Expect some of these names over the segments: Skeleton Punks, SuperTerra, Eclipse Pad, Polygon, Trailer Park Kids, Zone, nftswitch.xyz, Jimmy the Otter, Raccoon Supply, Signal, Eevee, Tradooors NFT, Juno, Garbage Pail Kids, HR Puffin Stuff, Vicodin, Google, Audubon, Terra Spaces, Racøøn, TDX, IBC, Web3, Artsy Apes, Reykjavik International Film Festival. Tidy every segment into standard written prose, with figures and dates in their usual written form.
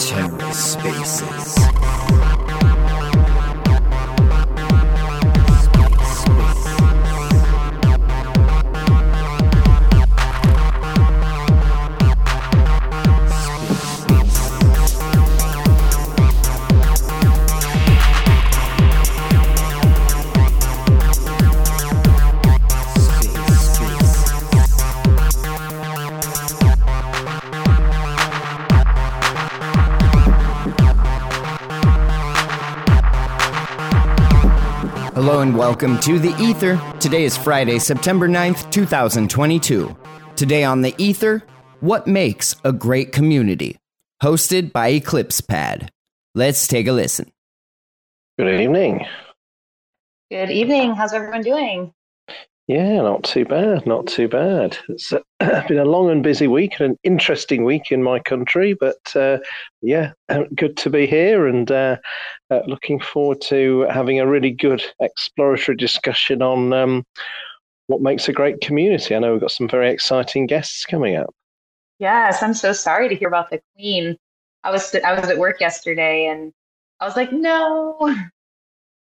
Terra Spaces. Hello and welcome to The Ether. Today is Friday, September 9th, 2022. Today on The Ether, what makes a great community? Hosted by Eclipse Pad. Let's take a listen. Good evening. Good evening. How's everyone doing? Yeah, not too bad, not too bad. It's been a long and busy week and an interesting week in my country, but yeah, good to be here and looking forward to having a really good exploratory discussion on what makes a great community. I know we've got some very exciting guests coming up. Yes, I'm so sorry to hear about the Queen. I was at work yesterday and I was like, no.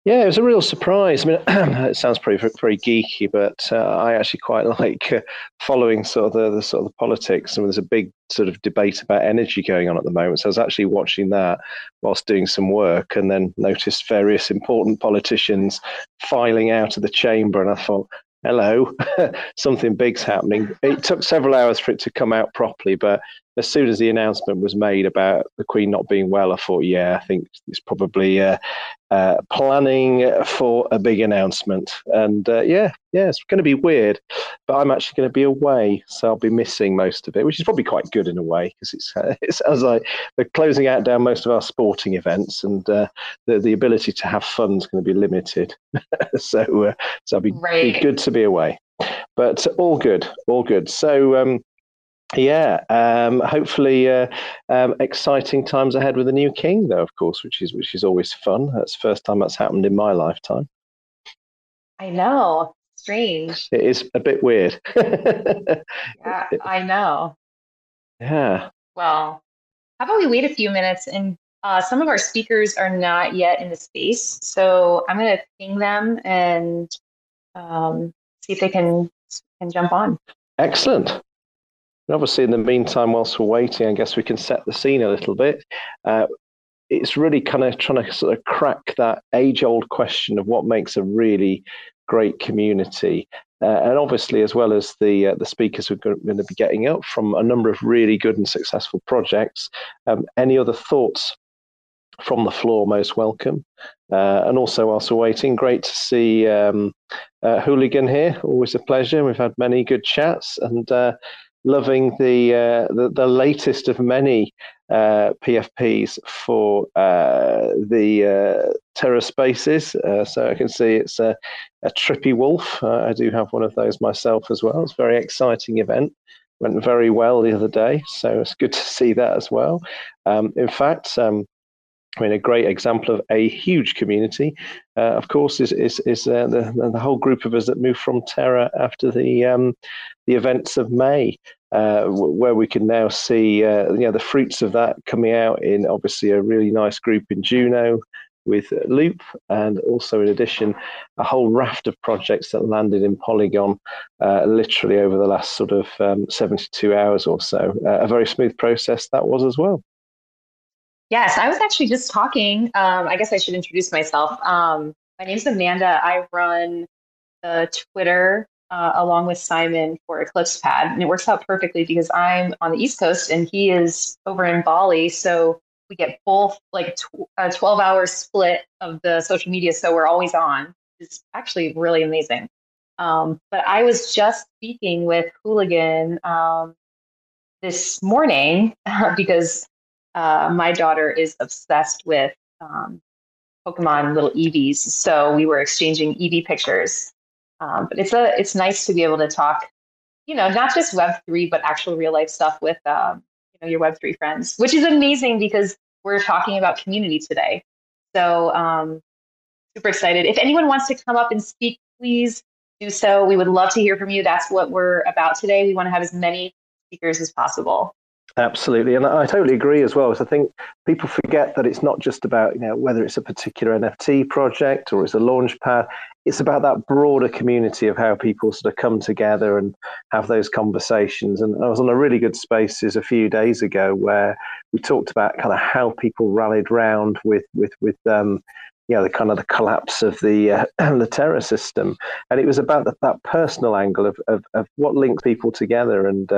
Yeah, it was a real surprise. I mean, it sounds pretty geeky, but I actually quite like following sort of the politics. I mean, there's a big sort of debate about energy going on at the moment. So I was actually watching that whilst doing some work, and then noticed various important politicians filing out of the chamber, and I thought, hello, something big's happening. It took several hours for it to come out properly, but as soon as the announcement was made about the Queen not being well, I thought, yeah, I think it's probably planning for a big announcement. And yeah, it's going to be weird, but I'm actually going to be away, so I'll be missing most of it, which is probably quite good in a way, because it's as like they're closing out down most of our sporting events, and the ability to have fun is going to be limited. so it'll be good to be away, but all good. So. Hopefully exciting times ahead with the new king, though, of course, which is always fun. That's the first time that's happened in my lifetime. I know. Strange. It is a bit weird. Yeah, I know. Yeah. Well, how about we wait a few minutes, and some of our speakers are not yet in the space, so I'm going to ping them and see if they can jump on. Excellent. And obviously, in the meantime, whilst we're waiting, I guess we can set the scene a little bit. It's really kind of trying to sort of crack that age-old question of what makes a really great community. And obviously, as well as the speakers we're going to be getting up from a number of really good and successful projects, any other thoughts from the floor, most welcome. And also, whilst we're waiting, great to see Hooligan here. Always a pleasure. We've had many good chats, and loving the latest of many PFPs for the Terra Spaces. So I can see it's a trippy wolf. I do have one of those myself as well. It's a very exciting event. Went very well the other day. So it's good to see that as well. In fact, I mean, a great example of a huge community, of course, is the whole group of us that moved from Terra after the events of May, where we can now see the fruits of that coming out in obviously a really nice group in Juno with Loop, and also in addition a whole raft of projects that landed in Polygon literally over the last sort of 72 hours or so. A very smooth process that was as well. Yes, I was actually just talking. I guess I should introduce myself. My name's Amanda. I run the Twitter along with Simon for Eclipse Pad, and it works out perfectly because I'm on the East Coast and he is over in Bali. So we get both like a 12-hour split of the social media, so we're always on. It's actually really amazing. But I was just speaking with Hooligan this morning because. My daughter is obsessed with Pokemon little Eevees, so we were exchanging Eevee pictures. But it's nice to be able to talk, not just Web3, but actual real life stuff with your Web3 friends, which is amazing because we're talking about community today. So super excited! If anyone wants to come up and speak, please do so. We would love to hear from you. That's what we're about today. We want to have as many speakers as possible. Absolutely. And I totally agree as well. So I think people forget that it's not just about, you know, whether it's a particular NFT project or it's a launch pad. It's about that broader community of how people sort of come together and have those conversations. And I was on a really good Spaces a few days ago where we talked about kind of how people rallied round with you know, the kind of the collapse of the terror system, and it was about that personal angle of what links people together, and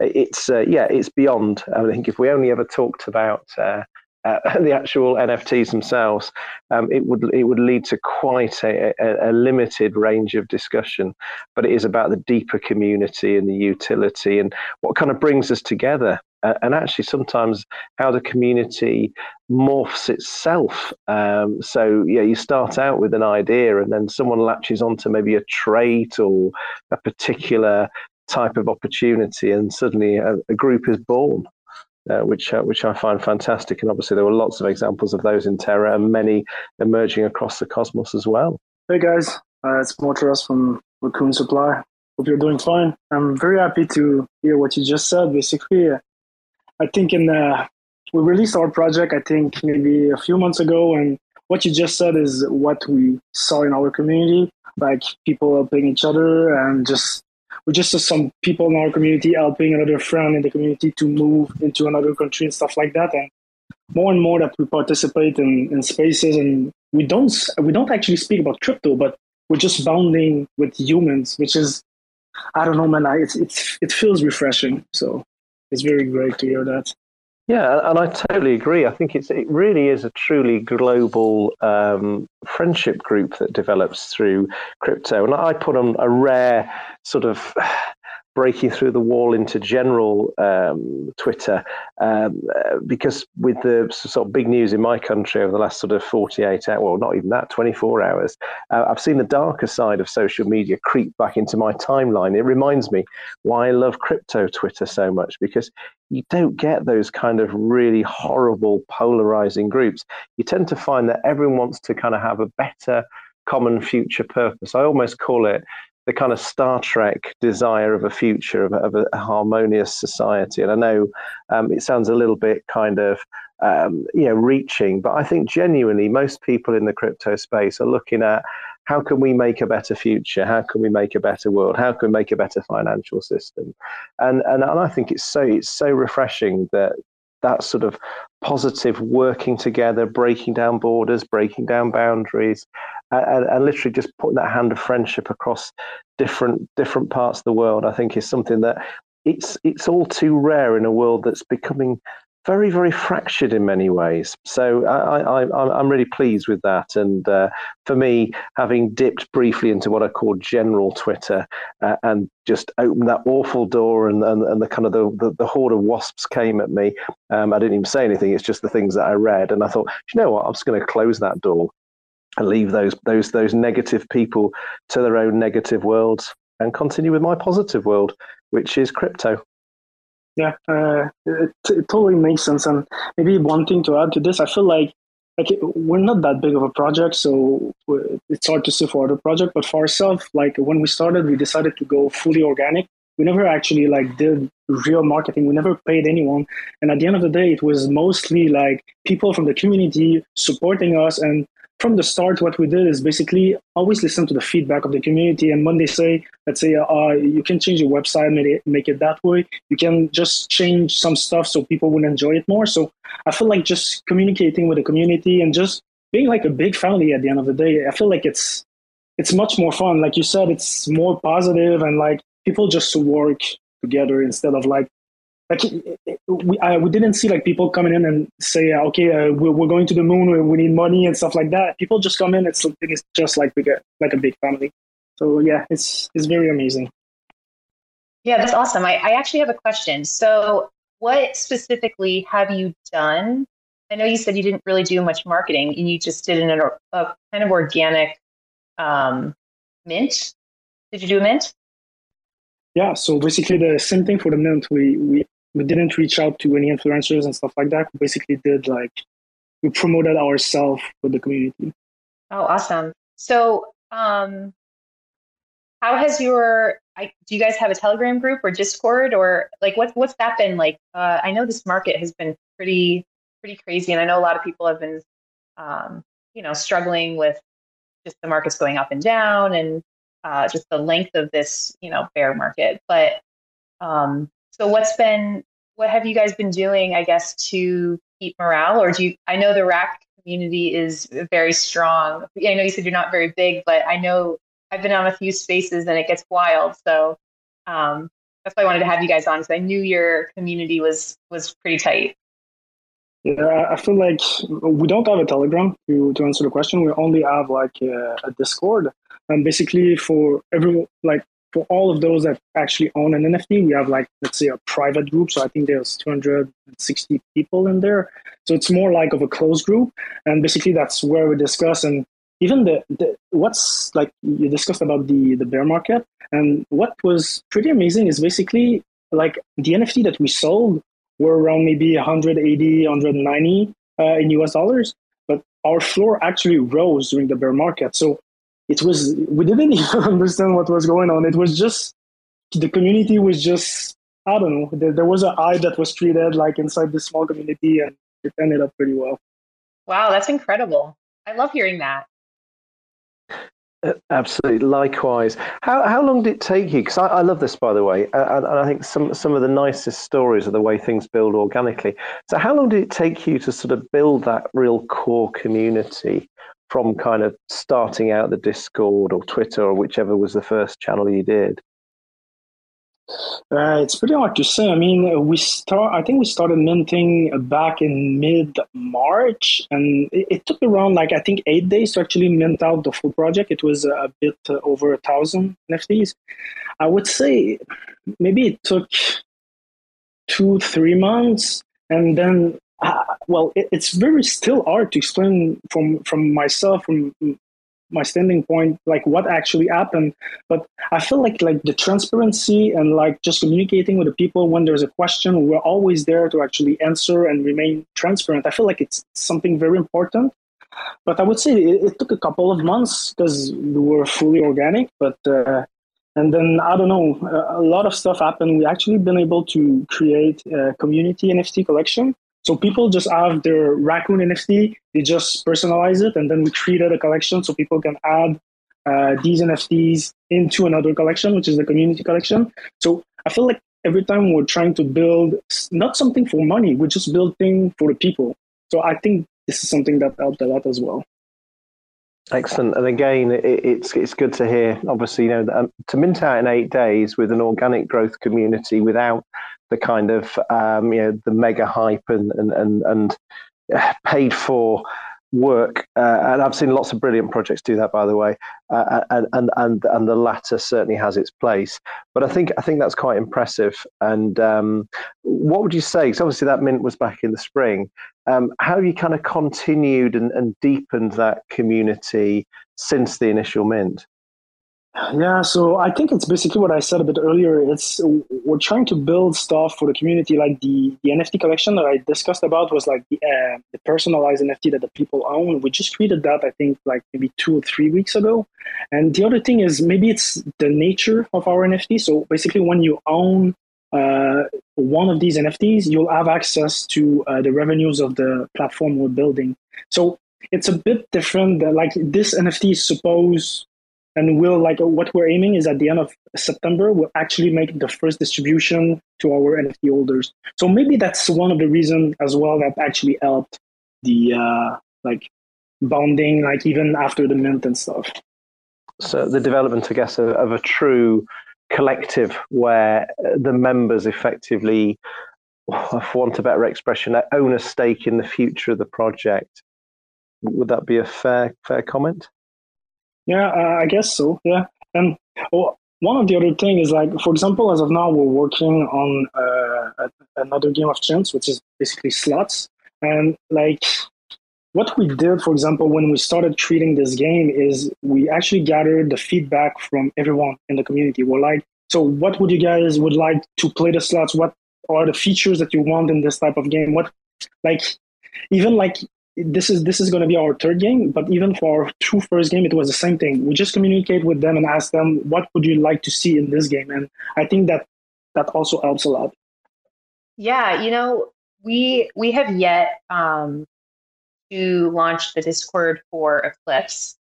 it's beyond. I think if we only ever talked about the actual NFTs themselves, it would lead to quite a limited range of discussion. But it is about the deeper community and the utility and what kind of brings us together. And actually sometimes how the community morphs itself. So, yeah, you start out with an idea and then someone latches onto maybe a trait or a particular type of opportunity, and suddenly a group is born, which I find fantastic. And obviously there were lots of examples of those in Terra and many emerging across the cosmos as well. Hey, guys. It's Mortaras from Raccoon Supply. Hope you're doing fine. I'm very happy to hear what you just said, basically. I think we released our project, I think maybe a few months ago, and what you just said is what we saw in our community, like people helping each other, and we just saw some people in our community helping another friend in the community to move into another country and stuff like that. And more that we participate in spaces, and we don't actually speak about crypto, but we're just bonding with humans, which is, I don't know, man, it feels refreshing. So it's very great to hear that. Yeah, and I totally agree. I think it really is a truly global friendship group that develops through crypto. And I put on a rare sort of breaking through the wall into general Twitter, because with the sort of big news in my country over the last sort of 48 hours, well, not even that, 24 hours, I've seen the darker side of social media creep back into my timeline. It reminds me why I love crypto Twitter so much, because you don't get those kind of really horrible polarizing groups. You tend to find that everyone wants to kind of have a better common future purpose. I almost call it the kind of Star Trek desire of a future, of a harmonious society. And I know it sounds a little bit kind of, reaching, but I think genuinely most people in the crypto space are looking at how can we make a better future? How can we make a better world? How can we make a better financial system? And I think it's so refreshing that sort of positive working together, breaking down borders, breaking down boundaries, and literally just putting that hand of friendship across different parts of the world, I think is something that it's all too rare in a world that's becoming very, very fractured in many ways. So I'm really pleased with that. And for me, having dipped briefly into what I call general Twitter and just opened that awful door and the kind of the horde of wasps came at me, I didn't even say anything. It's just the things that I read. And I thought, you know what, I'm just going to close that door and leave those negative people to their own negative worlds and continue with my positive world, which is crypto. Yeah, it totally makes sense. And maybe one thing to add to this, I feel like we're not that big of a project, so it's hard to say for other projects. But for ourselves, like when we started, we decided to go fully organic. We never actually did real marketing. We never paid anyone. And at the end of the day, it was mostly like people from the community supporting us. And from the start, what we did is basically always listen to the feedback of the community. And when they say, let's say, you can change your website, make it that way. You can just change some stuff so people will enjoy it more. So I feel like just communicating with the community and just being like a big family at the end of the day, I feel like it's much more fun. Like you said, it's more positive and like people just work together instead of we didn't see people coming in and say, okay, we're going to the moon, we need money and stuff like that. People just come in. It's just like a big family. So yeah, it's very amazing. Yeah, that's awesome. I actually have a question. So what specifically have you done? I know you said you didn't really do much marketing and you just did a kind of organic mint. Did you do a mint? Yeah, so basically the same thing for the mint. We didn't reach out to any influencers and stuff like that. We basically did we promoted ourselves with the community. Oh, awesome. So How has your, do you guys have a Telegram group or Discord, or like what's that been like? I know this market has been pretty crazy, and I know a lot of people have been, struggling with just the markets going up and down, and just the length of this, bear market. But so what have you guys been doing, I guess, to keep morale? Or I know the Rack community is very strong. I know you said you're not very big, but I know I've been on a few spaces and it gets wild. So that's why I wanted to have you guys on, because I knew your community was pretty tight. Yeah, I feel like we don't have a Telegram to answer the question. We only have like a Discord. And basically for all of those that actually own an NFT, we have like, let's say, a private group. So I think there's 260 people in there. So it's more like of a closed group. And basically that's where we discuss, and even the what's like you discussed about the bear market. And what was pretty amazing is basically like the NFT that we sold were around maybe 180, 190 in US dollars, but our floor actually rose during the bear market. So we didn't even understand what was going on. It was just, the community was just, I don't know, there was a hype that was created like inside this small community, and it ended up pretty well. Wow, that's incredible. I love hearing that. Absolutely. Likewise. How long did it take you? Because I love this, by the way, and I think some of the nicest stories are the way things build organically. So how long did it take you to sort of build that real core community from kind of starting out the Discord or Twitter or whichever was the first channel you did? It's pretty hard to say. I mean, I think we started minting back in mid-March, and it took around, I think, 8 days to actually mint out the full project. It was a bit over 1,000 NFTs. I would say maybe it took 2-3 months, and then, it's very still hard to explain from myself, from my standing point, like what actually happened. But I feel like the transparency and like just communicating with the people when there's a question, we're always there to actually answer and remain transparent. I feel like it's something very important. But I would say it took a couple of months because we were fully organic. But and then, I don't know, a lot of stuff happened. We actually been able to create a community NFT collection. So people just have their Raccoon NFT, they just personalize it, and then we created a collection so people can add these NFTs into another collection, which is the community collection. So I feel like every time we're trying to build, not something for money, we just build things for the people. So I think this is something that helped a lot as well. Excellent. And again, it's good to hear, obviously, to mint out in 8 days with an organic growth community without the kind of, the mega hype and paid for work. And I've seen lots of brilliant projects do that, by the way. And the latter certainly has its place. But I think that's quite impressive. And what would you say? Because obviously that mint was back in the spring. How have you kind of continued and deepened that community since the initial mint? Yeah, so I think it's basically what I said a bit earlier. We're trying to build stuff for the community, like the NFT collection that I discussed about was like the personalized NFT that the people own. We just created that, I think, like maybe 2 or 3 weeks ago. And the other thing is maybe it's the nature of our NFT. So basically when you own one of these NFTs, you'll have access to the revenues of the platform we're building. So it's a bit different. Like this NFT is supposed... And what we're aiming is at the end of September, we'll actually make the first distribution to our NFT holders. So maybe that's one of the reasons as well that actually helped the bonding, even after the mint and stuff. So the development, I guess, of a true collective where the members effectively, if I want a better expression, own a stake in the future of the project. Would that be a fair comment? Yeah, I guess so. Yeah. And one of the other thing is for example, as of now, we're working on another game of chance, which is basically slots. And what we did, for example, when we started creating this game is we actually gathered the feedback from everyone in the community. We're so what would you guys would like to play the slots? What are the features that you want in this type of game? What, even like, This is going to be our third game, but even for our true first game, it was the same thing. We just communicate with them and ask them, what would you like to see in this game? And I think that also helps a lot. Yeah, you know, we have yet to launch the Discord for Eclipse,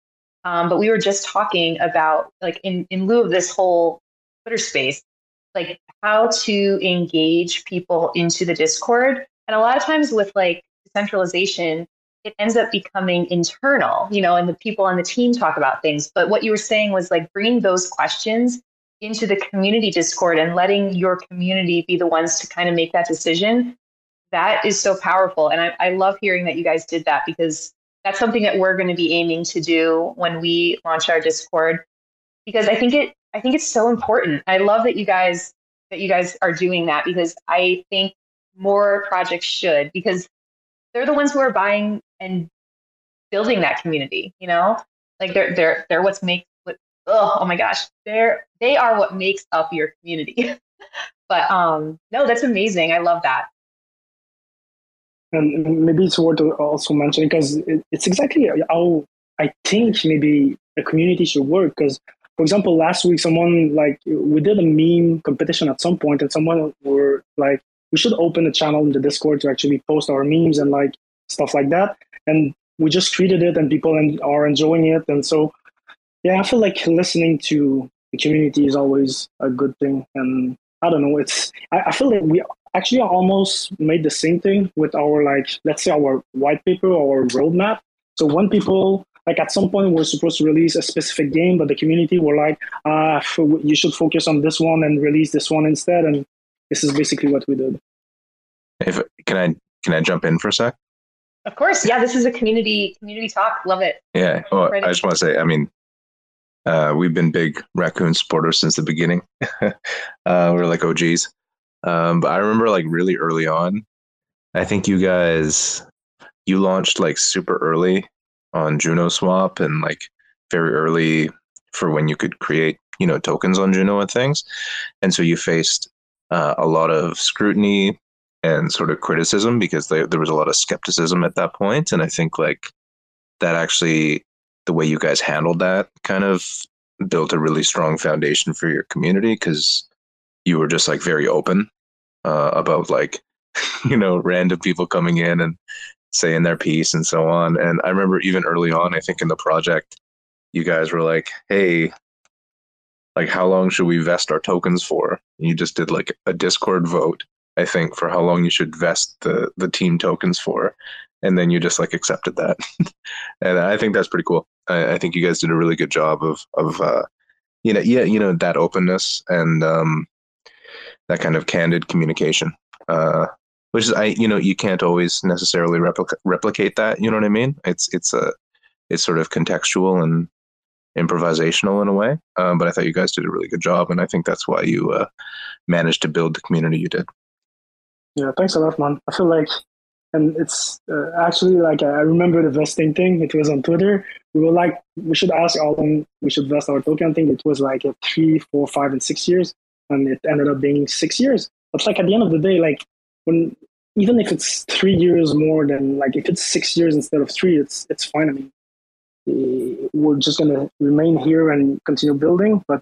but we were just talking about, like, in lieu of this whole Twitter space, like how to engage people into the Discord. And a lot of times with, like, decentralization, it ends up becoming internal, you know, and the people on the team talk about things. But what you were saying was, like, bringing those questions into the community Discord and letting your community be the ones to kind of make that decision. That is so powerful. And I love hearing that you guys did that, because that's something that we're going to be aiming to do when we launch our Discord, because I think it's so important. I love that you guys are doing that, because I think more projects should, because they're the ones who are buying and building that community, you know, like they're they are what makes up your community. But no, that's amazing. I love that. And maybe it's worth also mentioning, because it's exactly how I think maybe a community should work. Because, for example, last week, someone, like, we did a meme competition at some point, and someone were like, we should open a channel in the Discord to actually post our memes and, like, stuff like that. And we just treated it, and people are enjoying it. And so, yeah, I feel like listening to the community is always a good thing. And I don't know, I feel like we actually almost made the same thing with our, like, let's say our white paper or roadmap. So when people, like, at some point we're supposed to release a specific game, but the community were like, you should focus on this one and release this one instead. And this is basically what we did. Can I jump in for a sec? Of course. Yeah, this is a community talk. Love it. Yeah. Well, I just want to say, I mean, we've been big Raccoon supporters since the beginning. We're like OGs. But I remember, like, really early on, I think you launched, like, super early on JunoSwap, and, like, very early for when you could create, you know, tokens on Juno and things. And so you faced a lot of scrutiny and sort of criticism, because there was a lot of skepticism at that point. And I think, like, that actually, the way you guys handled that kind of built a really strong foundation for your community, because you were just, like, very open about, like, you know, random people coming in and saying their piece and so on. And I remember even early on, I think in the project, you guys were like, hey, like, how long should we vest our tokens for? And you just did, like, a Discord vote, I think, for how long you should vest the team tokens for. And then you just, like, accepted that. And I think that's pretty cool. I think you guys did a really good job of you know, that openness and that kind of candid communication, which is, you know, you can't always necessarily replicate that. You know what I mean? It's sort of contextual and improvisational in a way. But I thought you guys did a really good job, and I think that's why you managed to build the community you did. Yeah, thanks a lot, man. I feel like, and it's actually, like, I remember the vesting thing. It was on Twitter. We were like, we should ask how long we should vest our token thing. It was like 3, 4, 5, and 6 years, and it ended up being 6 years. But, like, at the end of the day, like, when, even if it's 3 years more than, like, if it's 6 years instead of 3, it's fine. I mean, we're just going to remain here and continue building. But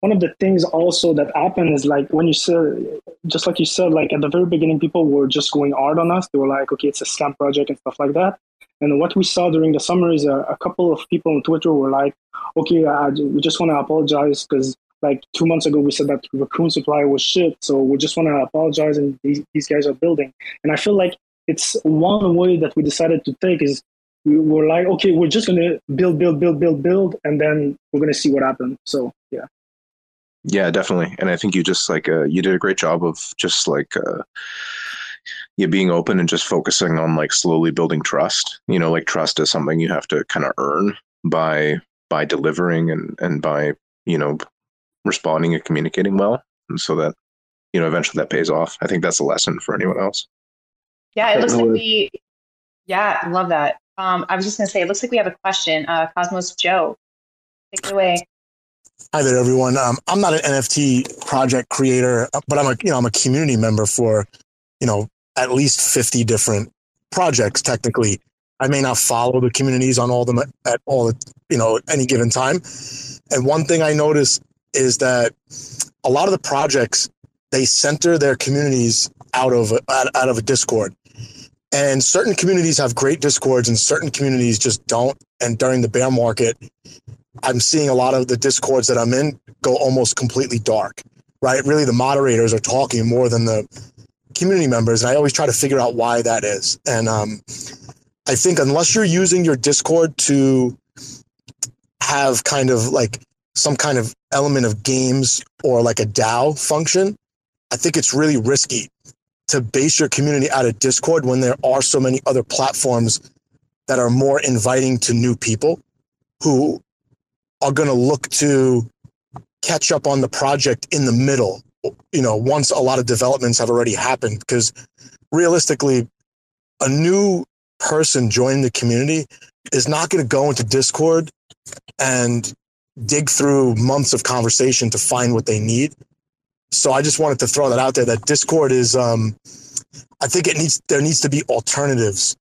one of the things also that happened is, like, when you said, just like you said, like, at the very beginning, people were just going hard on us. They were like, okay, it's a scam project and stuff like that. And what we saw during the summer is a couple of people on Twitter were like, okay, we just want to apologize because, like, 2 months ago we said that Raccoon Supply was shit. So we just want to apologize, and these guys are building. And I feel like it's one way that we decided to take is, we were like, okay, we're just going to build, and then we're going to see what happens. So, yeah. Yeah, definitely. And I think you just, like, you did a great job of just, like, you being open and just focusing on, like, slowly building trust. You know, like, trust is something you have to kind of earn by delivering and by, you know, responding and communicating well. And so that, you know, eventually that pays off. I think that's a lesson for anyone else. Yeah, it looks like we... Yeah, I love that. I was just going to say, it looks like we have a question. Cosmos Joe, take it away. Hi there, everyone. I'm not an NFT project creator, but I'm a community member for, you know, at least 50 different projects technically. I may not follow the communities on all them at all, you know, any given time. And one thing I notice is that a lot of the projects, they center their communities out of a Discord. And certain communities have great Discords and certain communities just don't. And during the bear market, I'm seeing a lot of the Discords that I'm in go almost completely dark, right? Really, the moderators are talking more than the community members. And I always try to figure out why that is. And I think unless you're using your Discord to have kind of like some kind of element of games or like a DAO function, I think it's really risky to base your community out of Discord when there are so many other platforms that are more inviting to new people who are going to look to catch up on the project in the middle, you know, once a lot of developments have already happened. Because realistically, a new person joining the community is not going to go into Discord and dig through months of conversation to find what they need. So I just wanted to throw that out there, that Discord is, I think there needs to be alternatives,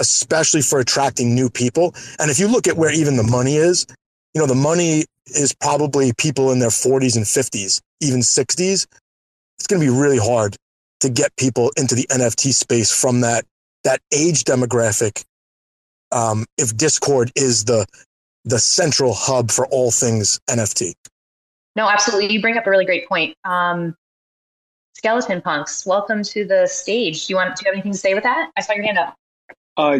especially for attracting new people. And if you look at where even the money is, you know, the money is probably people in their 40s and 50s, even 60s. It's going to be really hard to get people into the NFT space from that age demographic. If Discord is the central hub for all things NFT. No, absolutely. You bring up a really great point. Skeleton Punks, welcome to the stage. Do you have anything to say with that? I saw your hand up.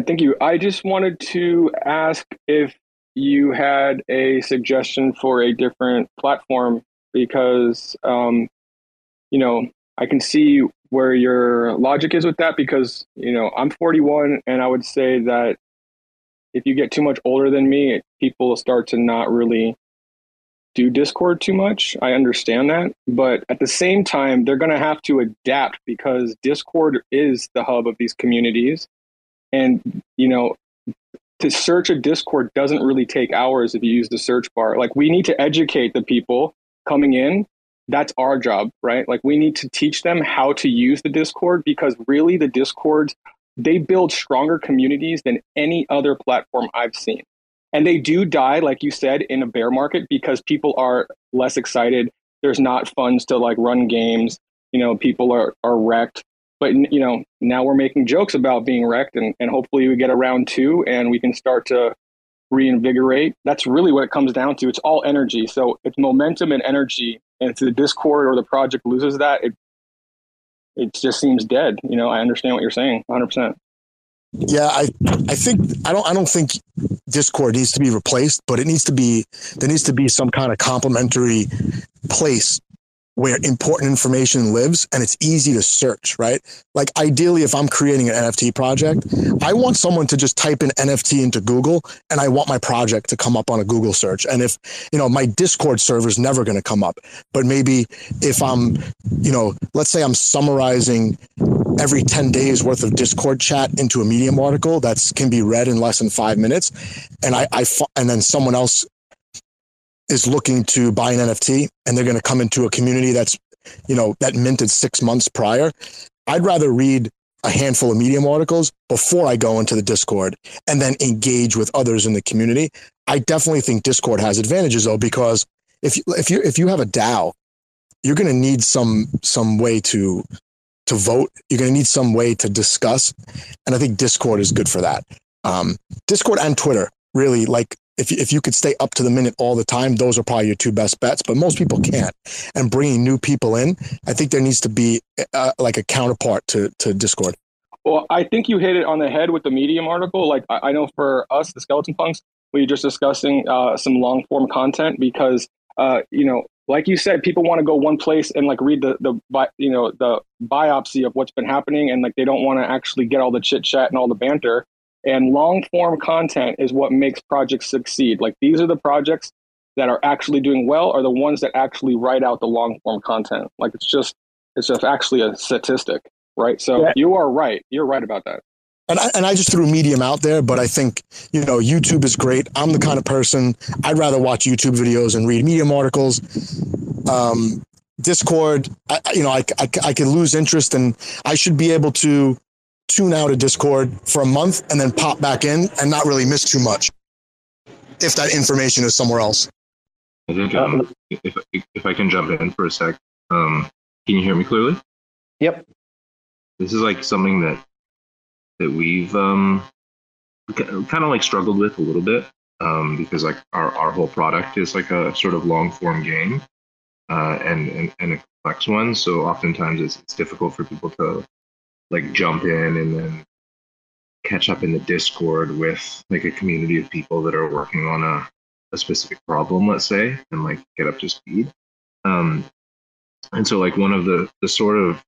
Thank you. I just wanted to ask if you had a suggestion for a different platform, because, you know, I can see where your logic is with that, because, you know, I'm 41 and I would say that if you get too much older than me, people start to not really do Discord too much. I understand that. But at the same time, they're going to have to adapt, because Discord is the hub of these communities. And, you know, to search a Discord doesn't really take hours if you use the search bar. Like, we need to educate the people coming in. That's our job, right? Like, we need to teach them how to use the Discord, because really the Discords, they build stronger communities than any other platform I've seen. And they do die, like you said, in a bear market, because people are less excited. There's not funds to like run games. You know, people are wrecked. But, you know, now we're making jokes about being wrecked, and hopefully we get a round two and we can start to reinvigorate. That's really what it comes down to. It's all energy. So it's momentum and energy. And if the Discord or the project loses that, it just seems dead. You know, I understand what you're saying 100%. Yeah, I think I don't think Discord needs to be replaced, but there needs to be some kind of complementary place where important information lives and it's easy to search, right? Like, ideally, if I'm creating an NFT project, I want someone to just type in NFT into Google, and I want my project to come up on a Google search. And if, you know, my Discord server is never going to come up, but maybe if I'm, you know, let's say I'm summarizing every 10 days worth of Discord chat into a Medium article that can be read in less than 5 minutes, and then someone else is looking to buy an NFT, and they're going to come into a community that's, you know, that minted 6 months prior. I'd rather read a handful of Medium articles before I go into the Discord and then engage with others in the community. I definitely think Discord has advantages, though, because if you have a DAO, you're going to need some way to vote. You're going to need some way to discuss. And I think Discord is good for that. Discord and Twitter, really, like, if you could stay up to the minute all the time, those are probably your two best bets, but most people can't. And bringing new people in, I think there needs to be like a counterpart to Discord. Well, I think you hit it on the head with the Medium article. Like, I know for us, the Skeleton Punks, we were just discussing some long form content, because, you know, like you said, people want to go one place and like read the biopsy of what's been happening. And like, they don't want to actually get all the chit chat and all the banter. And long-form content is what makes projects succeed. Like, these are the projects that are actually doing well, are the ones that actually write out the long-form content. Like, it's just actually a statistic, right? So yeah. You are right. You're right about that. And I just threw Medium out there, but I think, you know, YouTube is great. I'm the kind of person, I'd rather watch YouTube videos and read Medium articles. Discord, I could lose interest, and I should be able to tune out of Discord for a month and then pop back in and not really miss too much if that information is somewhere else. If I can jump in for a sec, can you hear me clearly? Yep. This is like something that we've kind of like struggled with a little bit because like our whole product is like a sort of long form game and a complex one. So oftentimes it's difficult for people to like jump in and then catch up in the Discord with like a community of people that are working on a specific problem, let's say, and like get up to speed. And so like one of the sort of,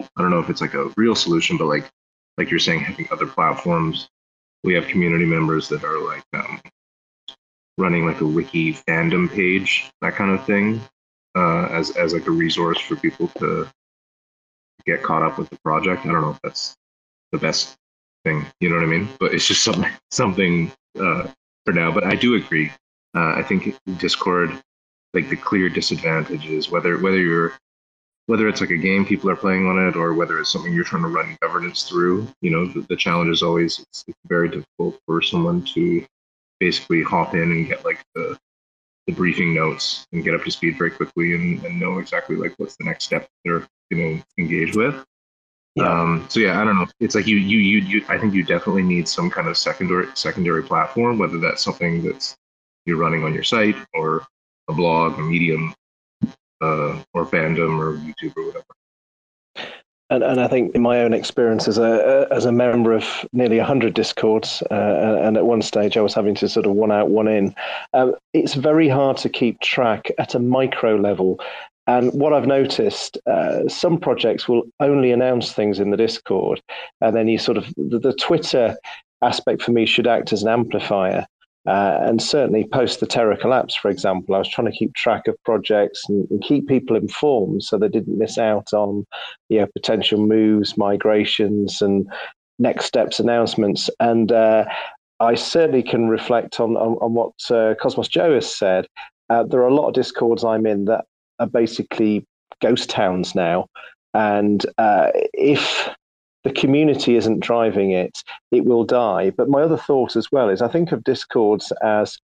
I don't know if it's like a real solution, but like you're saying, having other platforms, we have community members that are like running like a wiki fandom page, that kind of thing, as like a resource for people to get caught up with the project. I don't know if that's the best thing, you know what I mean? But it's just something for now. But I do agree. I think Discord, like the clear disadvantage is whether it's like a game people are playing on it or whether it's something you're trying to run governance through, you know, the challenge is always it's very difficult for someone to basically hop in and get like the briefing notes and get up to speed very quickly and know exactly like what's the next step they're, you know, engaged with. Yeah. So yeah, I don't know. It's like you I think you definitely need some kind of secondary platform, whether that's something that's you're running on your site or a blog, a Medium, or fandom or YouTube or whatever. And I think in my own experience as a member of nearly 100 Discords, and at one stage I was having to sort of one out, one in, it's very hard to keep track at a micro level. And what I've noticed, some projects will only announce things in the Discord, and then you sort of, the Twitter aspect for me should act as an amplifier. And certainly post the Terra collapse, for example, I was trying to keep track of projects and keep people informed so they didn't miss out on, you know, potential moves, migrations, and next steps announcements. And I certainly can reflect on what Cosmos Joe has said. There are a lot of Discords I'm in that are basically ghost towns now. And if the community isn't driving it, it will die. But my other thought as well is I think of Discords as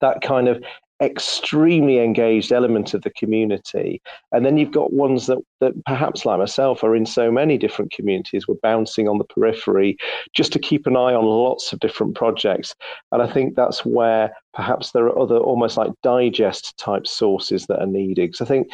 that kind of extremely engaged element of the community. And then you've got ones that perhaps, like myself, are in so many different communities. We're bouncing on the periphery just to keep an eye on lots of different projects. And I think that's where perhaps there are other almost like digest type sources that are needed. Because I think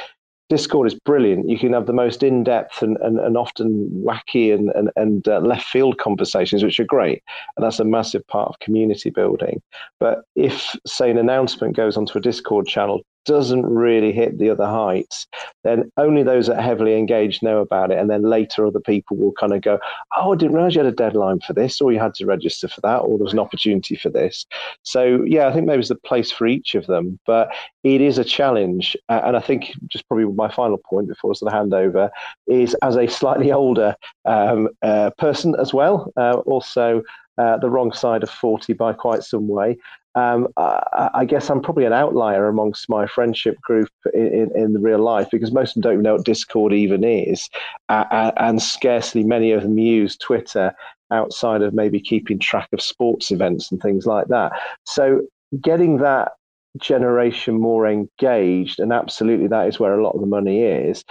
Discord is brilliant. You can have the most in-depth and often wacky and left-field conversations, which are great. And that's a massive part of community building. But if, say, an announcement goes onto a Discord channel, doesn't really hit the other heights, then only those that are heavily engaged know about it. And then later other people will kind of go, oh, I didn't realize you had a deadline for this, or you had to register for that, or there was an opportunity for this. So yeah, I think there was a place for each of them, but it is a challenge. And I think just probably my final point before I sort of hand over is, as a slightly older person as well, also the wrong side of 40 by quite some way, I guess I'm probably an outlier amongst my friendship group in the real life, because most of them don't even know what Discord even is, and scarcely many of them use Twitter outside of maybe keeping track of sports events and things like that. So getting that generation more engaged, and absolutely that is where a lot of the money is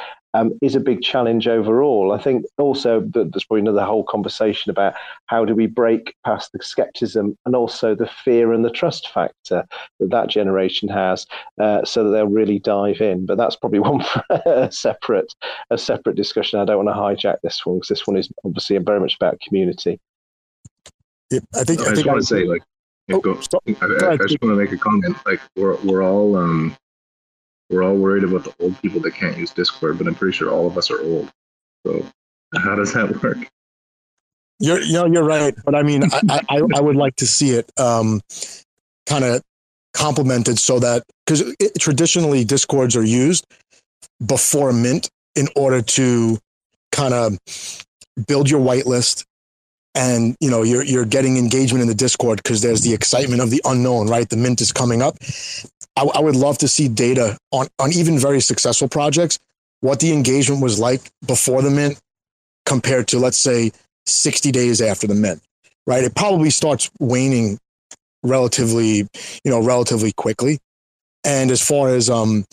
a big challenge overall. I think also there's probably another whole conversation about how do we break past the skepticism and also the fear and the trust factor that generation has, so that they'll really dive in. But that's probably one for a separate discussion. I don't want to hijack this one, because this one is obviously very much about community. Yeah, I want to say, like, I just want to make a comment. Like, we're all. We're all worried about the old people that can't use Discord, but I'm pretty sure all of us are old. So how does that work? You're right. But I mean, I would like to see it kind of complemented, so that, because traditionally Discords are used before Mint in order to kind of build your whitelist. And, you know, you're getting engagement in the Discord because there's the excitement of the unknown, right? The Mint is coming up. I would love to see data on even very successful projects, what the engagement was like before the Mint compared to, let's say, 60 days after the mint, right? It probably starts waning relatively quickly. And as far as, I'm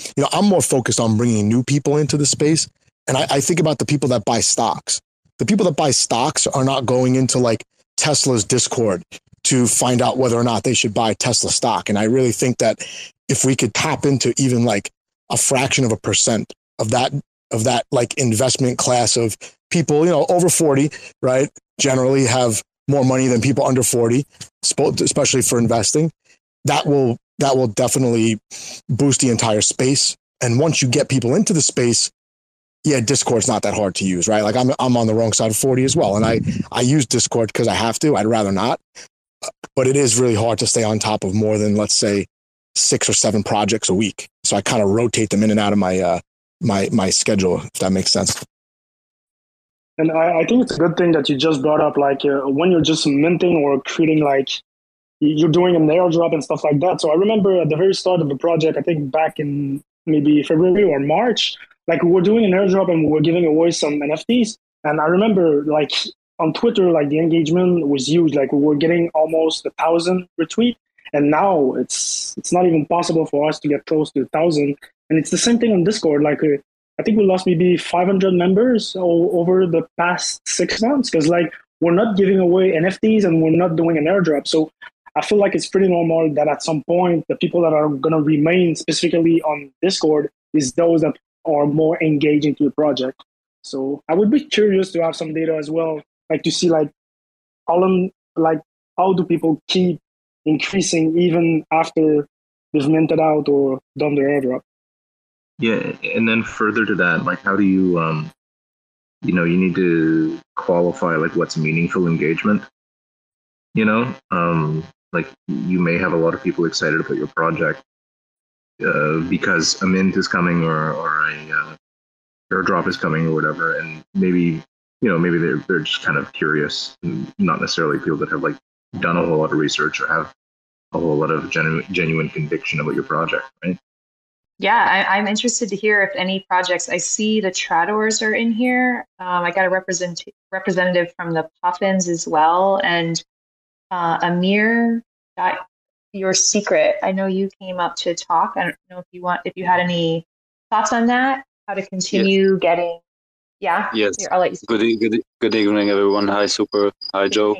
more focused on bringing new people into the space. And I think about the people that buy stocks. The people that buy stocks are not going into like Tesla's Discord to find out whether or not they should buy Tesla stock. And I really think that if we could tap into even like a fraction of a percent of that like investment class of people, over 40, right, generally have more money than people under 40, especially for investing, that will definitely boost the entire space. And once you get people into the space, yeah, Discord's not that hard to use, right? Like I'm on the wrong side of 40 as well. And I use Discord because I have to, I'd rather not. But it is really hard to stay on top of more than, let's say, 6 or 7 projects a week. So I kind of rotate them in and out of my my schedule, if that makes sense. And I think it's a good thing that you just brought up, like when you're just minting or creating, like you're doing an airdrop and stuff like that. So I remember at the very start of the project, I think back in maybe February or March, like we were doing an airdrop and we were giving away some NFTs. And I remember like on Twitter, like the engagement was huge. Like we were getting almost 1,000 retweets. And now it's not even possible for us to get close to 1,000. And it's the same thing on Discord. Like I think we lost maybe 500 members over the past 6 months because like we're not giving away NFTs and we're not doing an airdrop. So I feel like it's pretty normal that at some point the people that are going to remain specifically on Discord is those that are more engaged into the project. So I would be curious to have some data as well, like to see like how do people keep increasing even after they've minted out or done their airdrop. Yeah, and then further to that, like how do you, you need to qualify like what's meaningful engagement. Like you may have a lot of people excited about your project because a mint is coming or a airdrop is coming or whatever, and maybe they're just kind of curious, and not necessarily people that have like done a whole lot of research or have a whole lot of genuine conviction about your project, right? Yeah, I'm interested to hear if any projects. I see the Tradooors are in here. I got a representative from the Puffins as well, and Amir, your secret. I know you came up to talk. I don't know if you had any thoughts on that, how to continue getting. Yeah. Yes. Here, I'll let you speak. Good evening, everyone. Hi, Super. Hi, Joe.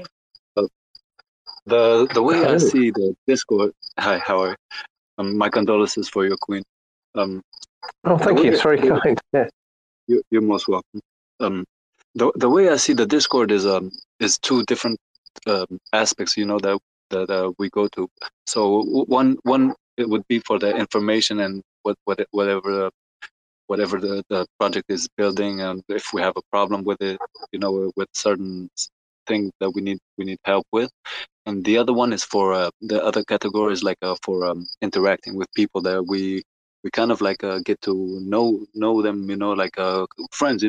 The way I see the Discord. Hi, how are you? My condolences for your queen. Thank you. It's very kind. Yeah. You're most welcome. The way I see the Discord is two different aspects. That we go to. So one it would be for the information and whatever the project is building, and if we have a problem with it, with certain things that we need help with. And the other one is for the other category is like for interacting with people that we kind of like get to know them, like friends,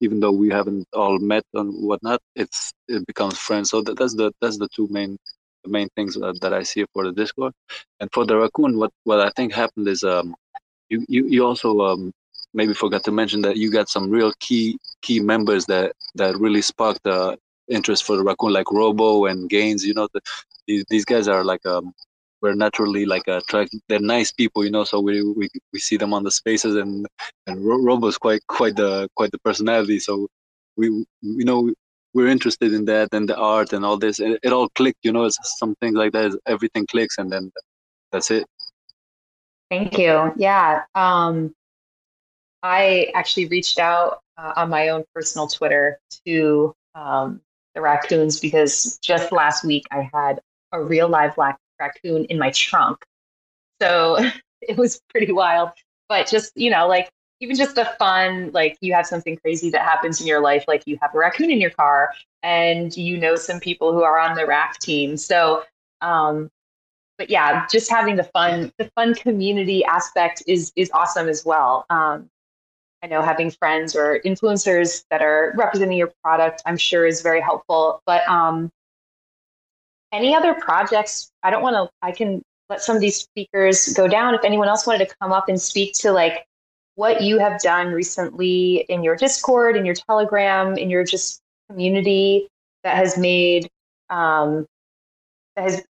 even though we haven't all met and whatnot, it becomes friends. So that's the two main things that I see for the Discord. And for the Raccoon, what I think happened is you also maybe forgot to mention that you got some real key members that really sparked interest for the Raccoon, like Robo and Gaines. These guys are like we're naturally like attracted. They're nice people, so we see them on the spaces, and Robo's quite the personality, so we're interested in that and the art and all this, and it all clicked. It's something like that, everything clicks, and then that's it. Thank you. Yeah. I actually reached out on my own personal Twitter to the raccoons, because just last week I had a real live raccoon in my trunk. So it was pretty wild, but just, like even just the fun, like you have something crazy that happens in your life. Like you have a raccoon in your car and some people who are on the rack team. So, but yeah, just having the fun community aspect is awesome as well. I know having friends or influencers that are representing your product, I'm sure, is very helpful. But any other projects? I can let some of these speakers go down. If anyone else wanted to come up and speak to like what you have done recently in your Discord, in your Telegram, in your just community that has made, that has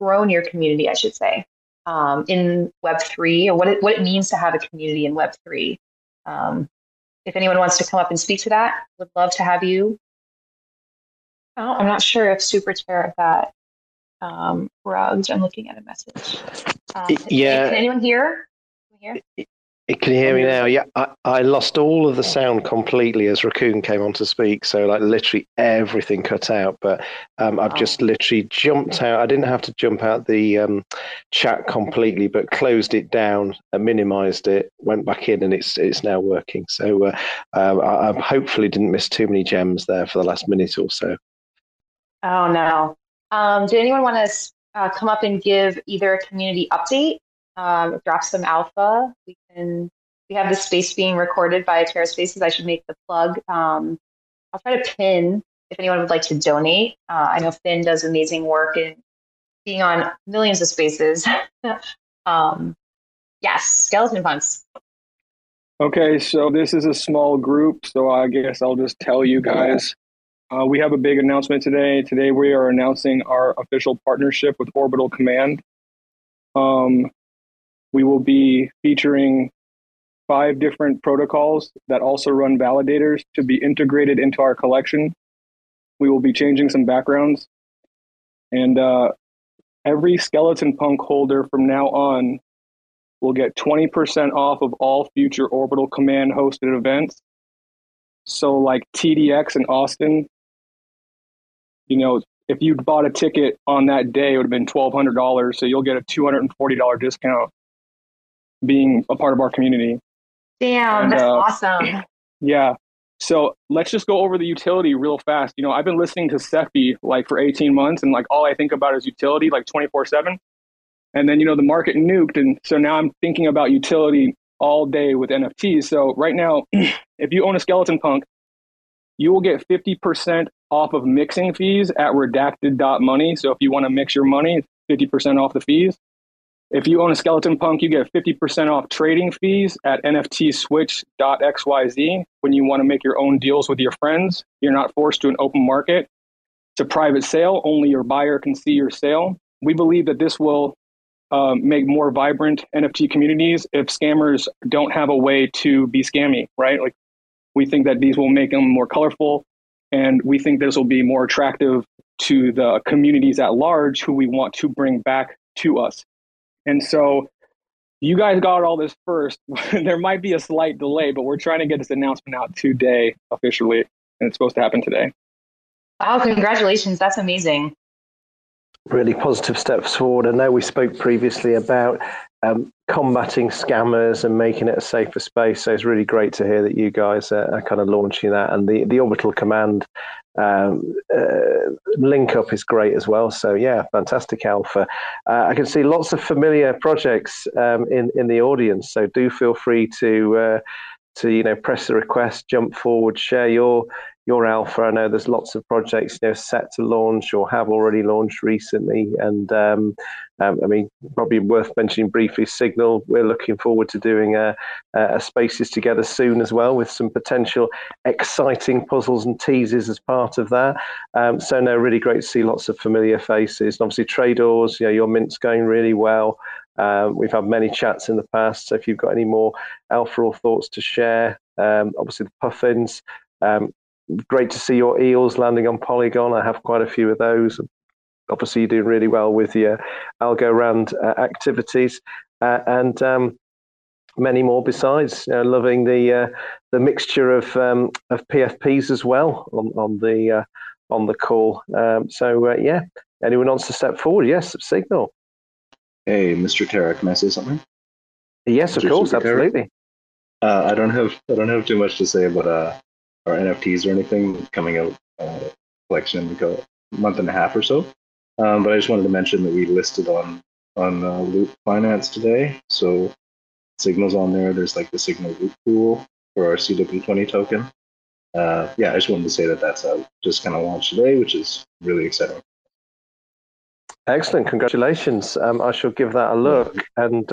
grown your community, I should say, in Web3, or what it means to have a community in Web3. If anyone wants to come up and speak to that, would love to have you. Oh, I'm not sure if Super Terra got rugged. I'm looking at a message. Yeah. Can anyone hear? Can you hear me now? Yeah, I lost all of the sound completely as Raccoon came on to speak. So like literally everything cut out, but I've just literally jumped out. I didn't have to jump out the chat completely, but closed it down and minimized it, went back in, and it's now working. So I hopefully didn't miss too many gems there for the last minute or so. Oh, no. Did anyone want to come up and give either a community update? Drop some alpha. We have the space being recorded by Terra Spaces. I should make the plug. I'll try to pin if anyone would like to donate. I know Finn does amazing work in being on millions of spaces. Yes, Skeleton Punks. Okay, so this is a small group, so I guess I'll just tell you guys. We have a big announcement today. Today we are announcing our official partnership with Orbital Command. We will be featuring 5 different protocols that also run validators to be integrated into our collection. We will be changing some backgrounds. And every Skeleton Punk holder from now on will get 20% off of all future Orbital Command hosted events. So like TDX in Austin, you know, if you'd bought a ticket on that day, it would have been $1,200. So you'll get a $240 discount. Being a part of our community. Damn, and, that's awesome. Yeah. So let's just go over the utility real fast. You know, I've been listening to Seffi like for 18 months and like all I think about is utility, like 24/7. And then, you know, the market nuked. And so now I'm thinking about utility all day with NFTs. So right now, if you own a Skeleton Punk, you will get 50% off of mixing fees at redacted.money. So if you want to mix your money, 50% off the fees. If you own a Skeleton Punk, you get 50% off trading fees at nftswitch.xyz when you want to make your own deals with your friends. You're not forced to an open market. It's a private sale. Only your buyer can see your sale. We believe that this will make more vibrant NFT communities if scammers don't have a way to be scammy, right? Like, we think that these will make them more colorful, and we think this will be more attractive to the communities at large who we want to bring back to us. And so you guys got all this first. There might be a slight delay, but we're trying to get this announcement out today officially, and it's supposed to happen today. Wow, congratulations. That's amazing. Really positive steps forward. I know we spoke previously about combating scammers and making it a safer space. So it's really great to hear that you guys are kind of launching that. And the Orbital Command link up is great as well. So yeah, fantastic alpha. I can see lots of familiar projects in the audience. So do feel free to you know, press the request, jump forward, share your alpha. I know there's lots of projects, you know, set to launch or have already launched recently, and I mean, probably worth mentioning briefly, Signal. We're looking forward to doing a Spaces together soon as well, with some potential exciting puzzles and teases as part of that. So no, really great to see lots of familiar faces, and obviously Tradooors. You know, your mint's going really well. We've had many chats in the past, so if you've got any more alpha or thoughts to share, obviously the Puffins. Great to see your eels landing on Polygon. I have quite a few of those. Obviously, you're doing really well with your Algorand activities, and many more besides. Loving the mixture of PFPs as well on the call. So yeah, anyone wants to step forward? Yes, Signal. Hey, Mr. Terra, can I say something? Yes, of course, absolutely. I don't have too much to say about our NFTs or anything coming out collection in like a month and a half or so. But I just wanted to mention that we listed on Loop Finance today. So Signal's on there. There's like the Signal Loop pool for our CW20 token. Yeah, I just wanted to say that's just kind of launched today, which is really exciting. Excellent. Congratulations. I shall give that a look. And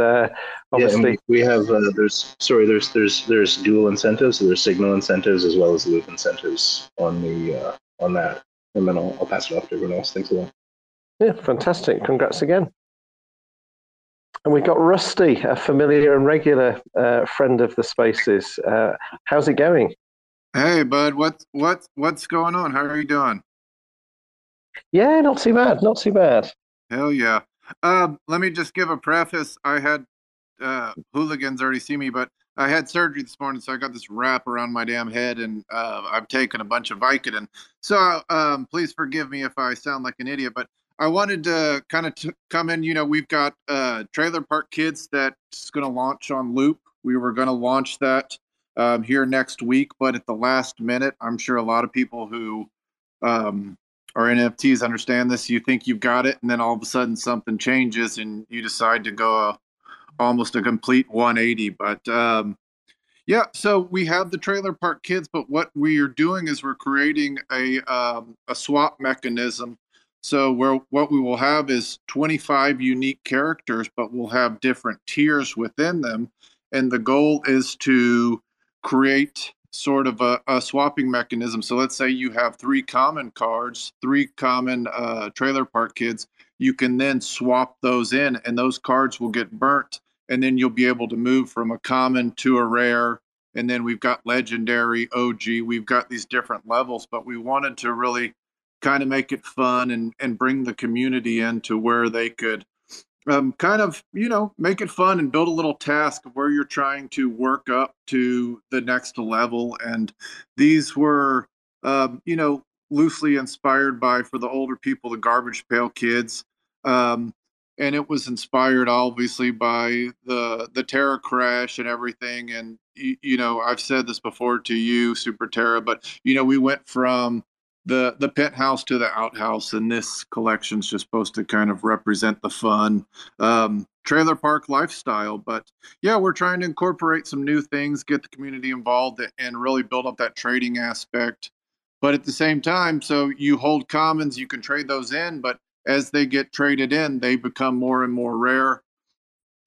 obviously yeah, we have there's dual incentives. So there's Signal incentives as well as Loop incentives on the on that. And then I'll pass it off to everyone else. Thanks a lot. Yeah, fantastic. Congrats again. And we've got Rusty, a familiar and regular friend of the spaces. How's it going? Hey, bud. What's going on? How are you doing? Yeah, not too bad. Not too bad. Hell yeah. Let me just give a preface. I had hooligans already see me, but I had surgery this morning, so I got this wrap around my damn head, and I've taken a bunch of Vicodin. So please forgive me if I sound like an idiot, but I wanted to kind of come in. You know, we've got Trailer Park Kids that's going to launch on Loop. We were going to launch that here next week, but at the last minute, I'm sure a lot of people who are NFTs understand this. You think you've got it, and then all of a sudden something changes, and you decide to go almost a complete 180. But yeah, so we have the Trailer Park Kids, but what we're doing is we're creating a swap mechanism. So what we will have is 25 unique characters, but we'll have different tiers within them. And the goal is to create sort of a swapping mechanism. So let's say you have three common cards, three common Trailer Park Kids. You can then swap those in, and those cards will get burnt. And then you'll be able to move from a common to a rare. And then we've got legendary, OG. We've got these different levels, but we wanted to really kind of make it fun and bring the community in to where they could kind of, you know, make it fun and build a little task where you're trying to work up to the next level. And these were, you know, loosely inspired by, for the older people, the Garbage Pail Kids. And it was inspired, obviously, by the Terra crash and everything. And, you know, I've said this before to you, Super Terra, but, you know, we went from the penthouse to the outhouse, and this collection's just supposed to kind of represent the fun trailer park lifestyle. But yeah, we're trying to incorporate some new things, get the community involved, and really build up that trading aspect. But at the same time, so you hold commons, you can trade those in, but as they get traded in, they become more and more rare,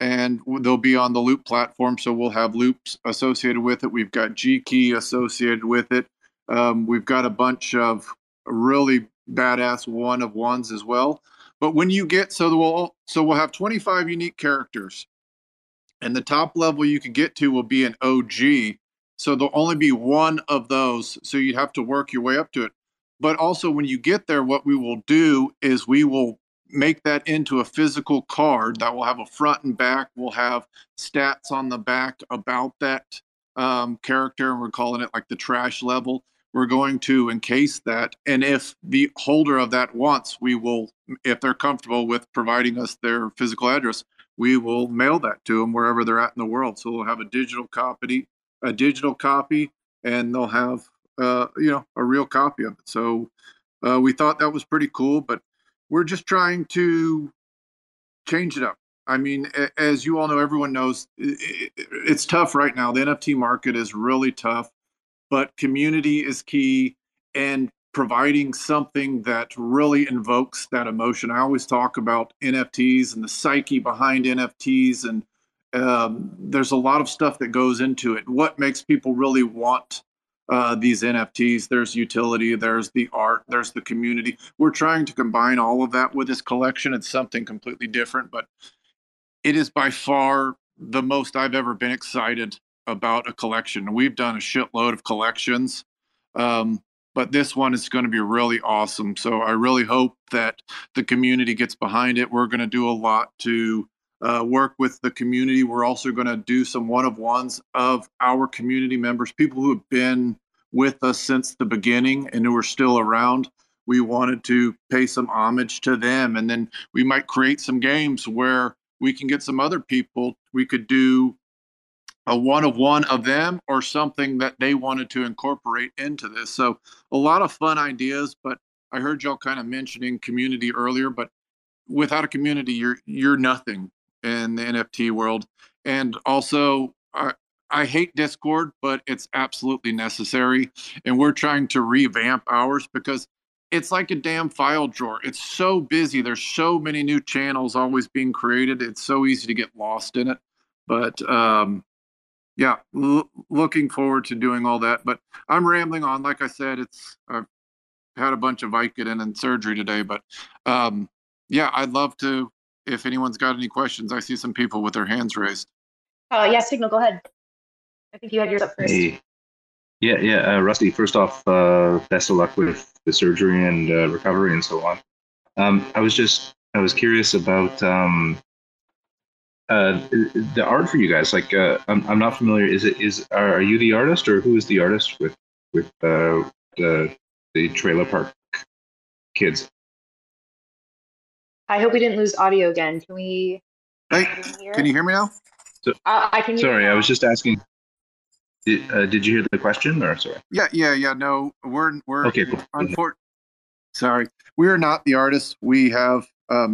and they'll be on the Loop platform. So we'll have Loops associated with it. We've got G-Key associated with it. We've got a bunch of really badass one of ones as well. But when you get, so we'll have 25 unique characters, and the top level you can get to will be an OG. So there'll only be one of those. So you'd have to work your way up to it. But also when you get there, what we will do is we will make that into a physical card that will have a front and back. We'll have stats on the back about that character, and we're calling it like the trash level. We're going to encase that, and if the holder of that wants, we will, if they're comfortable with providing us their physical address, we will mail that to them wherever they're at in the world. So we'll have a digital copy, and they'll have you know, a real copy of it. So we thought that was pretty cool, but we're just trying to change it up. I mean, as you all know, everyone knows, it's tough right now. The NFT market is really tough, but community is key, and providing something that really invokes that emotion. I always talk about NFTs and the psyche behind NFTs, and there's a lot of stuff that goes into it. What makes people really want these NFTs? There's utility, there's the art, there's the community. We're trying to combine all of that with this collection. It's something completely different, but it is by far the most I've ever been excited about a collection. We've done a shitload of collections, but this one is going to be really awesome. So I really hope that the community gets behind it. We're going to do a lot to work with the community. We're also going to do some one-of-ones of our community members, people who have been with us since the beginning and who are still around. We wanted to pay some homage to them, and then we might create some games where we can get some other people. We could do a one-of-one of them or something that they wanted to incorporate into this. So a lot of fun ideas, but I heard y'all kind of mentioning community earlier, but without a community, you're nothing in the NFT world. And also, I hate Discord, but it's absolutely necessary. And we're trying to revamp ours because it's like a damn file drawer. It's so busy. There's so many new channels always being created. It's so easy to get lost in it. But yeah, looking forward to doing all that. But I'm rambling on. Like I said, I've had a bunch of Vicodin and surgery today. But yeah, I'd love to. If anyone's got any questions, I see some people with their hands raised. Yeah, Signal, go ahead. I think you had yours up first. Hey. Yeah, Rusty, first off, best of luck with the surgery and recovery and so on. I was curious about the art for you guys. Like, I'm not familiar. Are you the artist, or who is the artist with the Trailer Park Kids? I hope we didn't lose audio again. Can we? Hey, can you hear me now? So, I can hear you now. I was just asking. Did you hear the question, or sorry? Yeah. No, we're okay. Cool. Sorry, we are not the artists. We have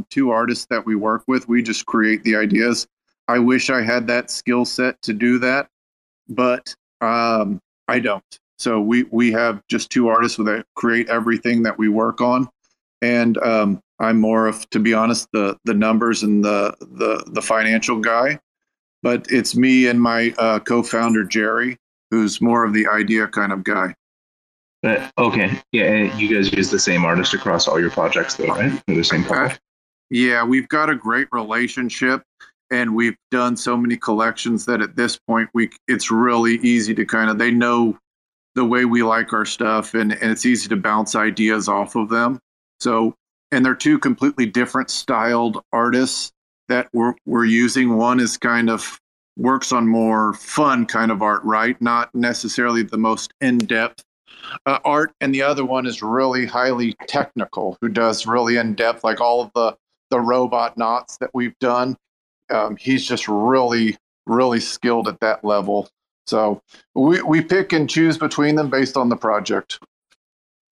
two artists that we work with. We just create the ideas. I wish I had that skill set to do that, but I don't. So we have just two artists that create everything that we work on, and I'm more of, to be honest, the numbers and the financial guy. But it's me and my co-founder, Jerry, who's more of the idea kind of guy. Okay. Yeah, you guys use the same artist across all your projects, though, right? They're the same project. Yeah, we've got a great relationship, and we've done so many collections that at this point, it's really easy to they know the way we like our stuff, and it's easy to bounce ideas off of them. So, and they're two completely different styled artists that we're using. One is works on more fun kind of art, right? Not necessarily the most in-depth art. And the other one is really highly technical, who does really in-depth, like all of the robot knots that we've done. He's just really, really skilled at that level. So we pick and choose between them based on the project.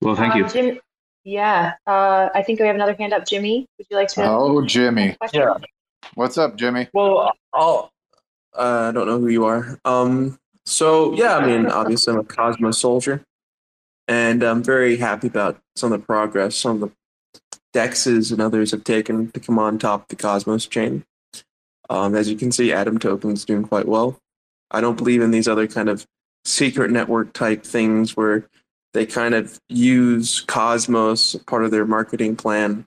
Well, thank you. Jim, yeah. I think we have another hand up. Jimmy, would you like to? Oh, Jimmy. Yeah. What's up, Jimmy? Well, I don't know who you are. So, yeah, I mean, obviously I'm a Cosmos soldier, and I'm very happy about some of the progress some of the DEXs and others have taken to come on top of the Cosmos chain. As you can see, Atom Token's doing quite well. I don't believe in these other kind of secret network type things where they kind of use Cosmos, part of their marketing plan,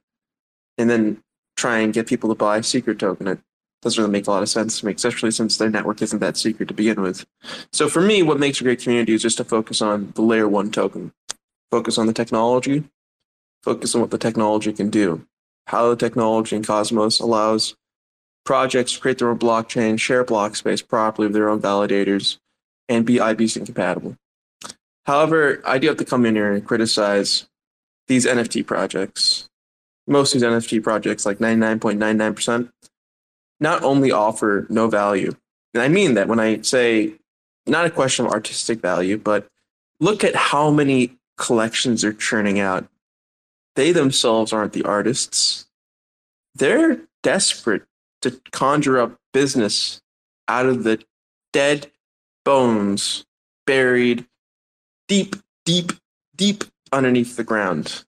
and then try and get people to buy secret token. It doesn't really make a lot of sense to me, especially since their network isn't that secret to begin with. So for me, what makes a great community is just to focus on the layer one token, focus on the technology, focus on what the technology can do, how the technology in Cosmos allows projects to create their own blockchain, share block space properly with their own validators, and be IBC compatible. However, I do have to come in here and criticize these NFT projects. Most of these NFT projects, like 99.99%, not only offer no value. And I mean that when I say not a question of artistic value, but look at how many collections they're churning out. They themselves aren't the artists. They're desperate to conjure up business out of the dead bones buried deep, deep, deep underneath the ground.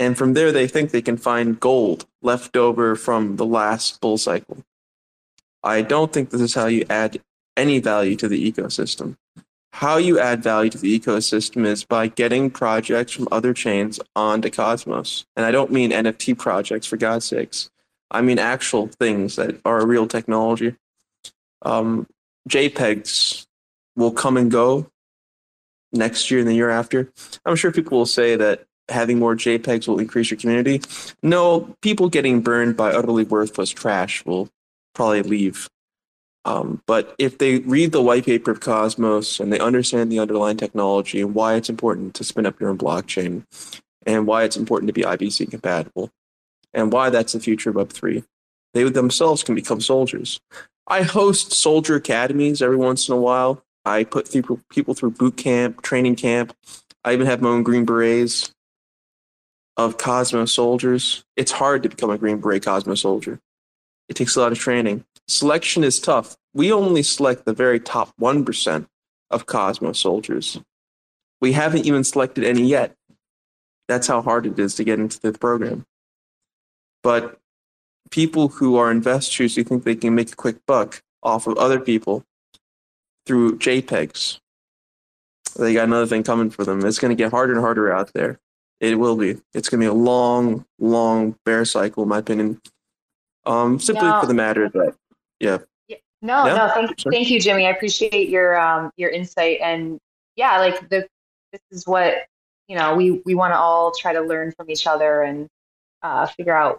And from there, they think they can find gold left over from the last bull cycle. I don't think this is how you add any value to the ecosystem. How you add value to the ecosystem is by getting projects from other chains onto Cosmos. And I don't mean NFT projects, for God's sakes. I mean actual things that are real technology. JPEGs will come and go next year and the year after. I'm sure people will say that having more JPEGs will increase your community. No, people getting burned by utterly worthless trash will probably leave. But if they read the white paper of Cosmos and they understand the underlying technology and why it's important to spin up your own blockchain and why it's important to be IBC compatible and why that's the future of Web3, they themselves can become soldiers. I host soldier academies every once in a while. I put people through boot camp, training camp. I even have my own Green Berets of Cosmos soldiers. It's hard to become a Green Beret Cosmos soldier. It takes a lot of training. Selection is tough. We only select the very top 1% of Cosmos soldiers. We haven't even selected any yet. That's how hard it is to get into the program. But people who are investors who think they can make a quick buck off of other people through JPEGs, they got another thing coming for them. It's going to get harder and harder out there. It will be. It's going to be a long, long bear cycle, in my opinion. Simply for the matter that, Thank you, Jimmy. I appreciate your insight, and this is what we want to all try to learn from each other and figure out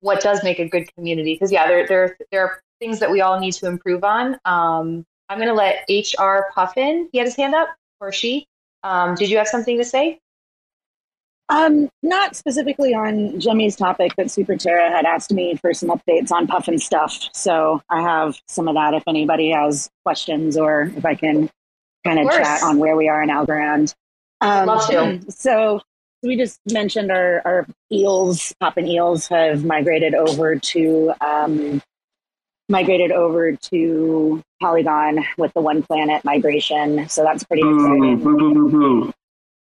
what does make a good community. Because there are things that we all need to improve on. I'm going to let HR Puffin. He had his hand up, or she. Did you have something to say? Not specifically on Jimmy's topic, but Super Terra had asked me for some updates on Puffin stuff. So I have some of that if anybody has questions or if I can kind of chat on where we are in Algorand. Love to. So we just mentioned our eels, Puffin eels have migrated over to Polygon with the one planet migration. So that's pretty exciting.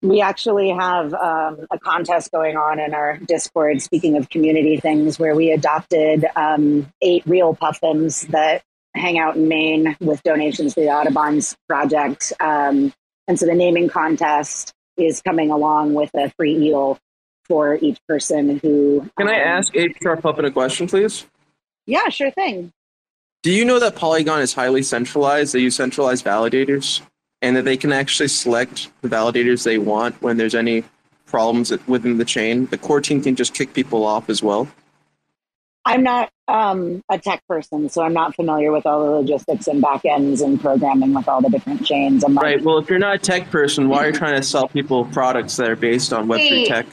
We actually have a contest going on in our Discord, speaking of community things, where we adopted 8 real Puffins that hang out in Maine with donations to the Audubon's project. And so the naming contest is coming along with a free eel for each person who... Can I ask HR Puffin a question, please? Yeah, sure thing. Do you know that Polygon is highly centralized? They use centralized validators? And that they can actually select the validators they want when there's any problems within the chain. The core team can just kick people off as well. I'm not a tech person, so I'm not familiar with all the logistics and back ends and programming with all the different chains. Right. Well, if you're not a tech person, why are you trying to sell people products that are based on Web3 tech?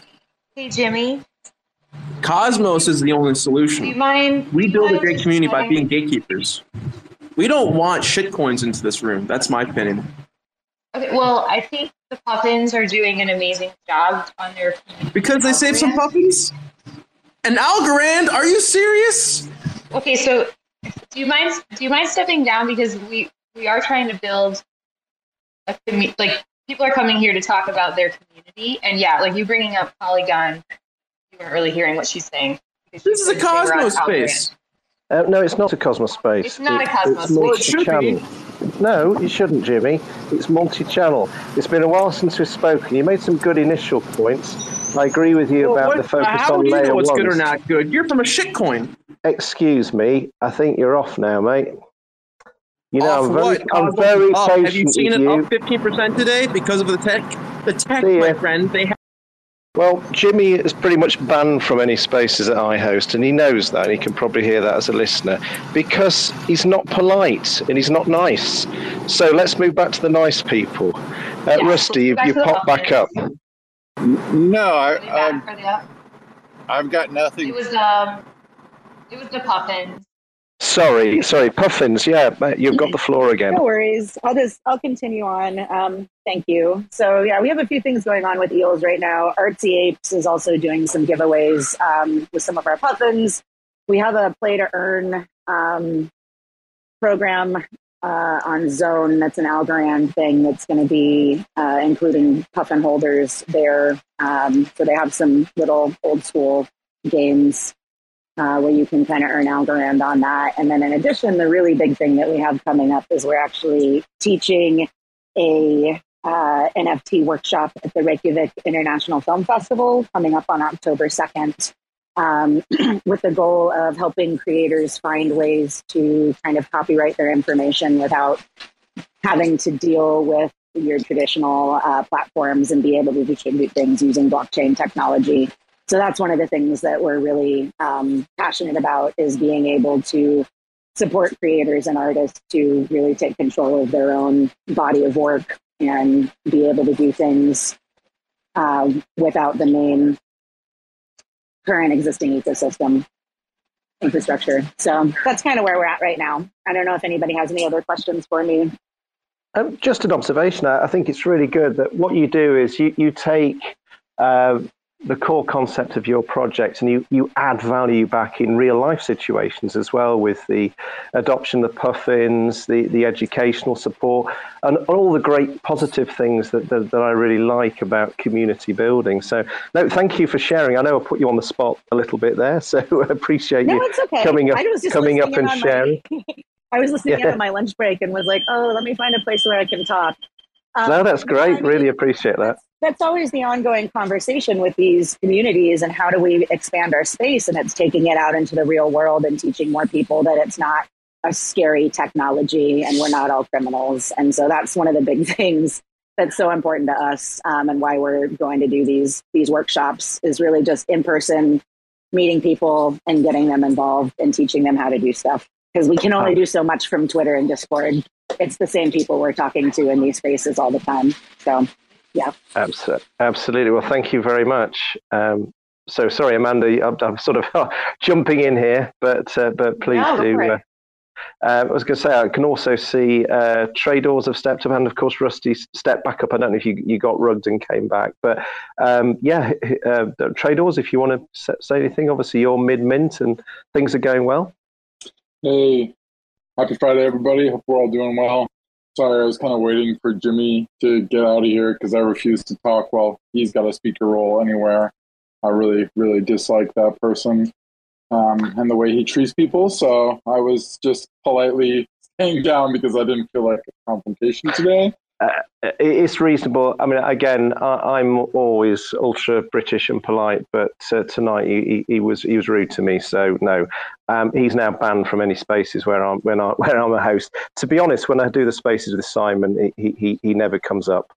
Hey, Jimmy. Cosmos is the only solution. We build a great community by being gatekeepers. We don't want shitcoins into this room. That's my opinion. Okay, well, I think the Puffins are doing an amazing job on their community. Because they saved some puppies? An Algorand? Are you serious? Okay, so do you mind stepping down, because we are trying to build a community. Like, people are coming here to talk about their community, and you bringing up Polygon, you weren't really hearing what she's saying. This is a Cosmos space. No, it's not a Cosmos space. It's not a Cosmos space. Well, it should be. No, you shouldn't, Jimmy. It's multi-channel. It's been a while since we've spoken. You made some good initial points. I agree with you about the focus on layer 1. How do you know what's good or not good? You're from a shitcoin. Excuse me. I think you're off now, mate. You know, I'm very patient. Have you seen it up 15% today because of the tech? The tech, my friend, they have. Well, Jimmy is pretty much banned from any spaces that I host, and he knows that, and he can probably hear that as a listener, because he's not polite and he's not nice. So let's move back to the nice people. Rusty, you pop back up. No, I've got nothing. It was the Puffins. Sorry, Puffins. Yeah, you've got the floor again. No worries. I'll continue on. Thank you. So we have a few things going on with eels right now. Artsy Apes is also doing some giveaways with some of our Puffins. We have a play to earn program on Zone. That's an Algorand thing that's going to be including Puffin holders there. So they have some little old school games where you can kind of earn Algorand on that. And then in addition, the really big thing that we have coming up is we're actually teaching a NFT workshop at the Reykjavik International Film Festival coming up on October 2nd with the goal of helping creators find ways to kind of copyright their information without having to deal with your traditional platforms and be able to distribute things using blockchain technology. So that's one of the things that we're really passionate about, is being able to support creators and artists to really take control of their own body of work and be able to do things without the main current existing ecosystem infrastructure. So that's kind of where we're at right now. I don't know if anybody has any other questions for me. Just an observation. I think it's really good that what you do is you take the core concept of your project, and you add value back in real life situations as well, with the adoption of the Puffins, the educational support, and all the great positive things that I really like about community building. So no, thank you for sharing. I know I put you on the spot a little bit there, so I appreciate you coming up and sharing. I was listening in on my lunch break and was like, oh, let me find a place where I can talk. No, that's great. Really appreciate that. That's always the ongoing conversation with these communities, and how do we expand our space? And it's taking it out into the real world and teaching more people that it's not a scary technology and we're not all criminals. And so that's one of the big things that's so important to us, and why we're going to do these workshops, is really just in person meeting people and getting them involved and teaching them how to do stuff, because we can only do so much from Twitter and Discord. It's the same people we're talking to in these spaces all the time. So, yeah. Absolutely. Well, thank you very much. So sorry, Amanda, I'm sort of jumping in here, but please do. I was going to say, I can also see Tradooors have stepped up, and of course Rusty stepped back up. I don't know if you got rugged and came back, but Tradooors, if you want to say anything, obviously you're mid-mint and things are going well. Hey, happy Friday, everybody. Hope we're all doing well. Sorry, I was kind of waiting for Jimmy to get out of here because I refuse to talk while he's got a speaker role anywhere. I really, really dislike that person and the way he treats people. So I was just politely staying down because I didn't feel like a confrontation today. It's reasonable. I mean, again, I'm always ultra British and polite, but tonight he was rude to me. So no, he's now banned from any spaces where I'm a host. To be honest, when I do the spaces with Simon, he never comes up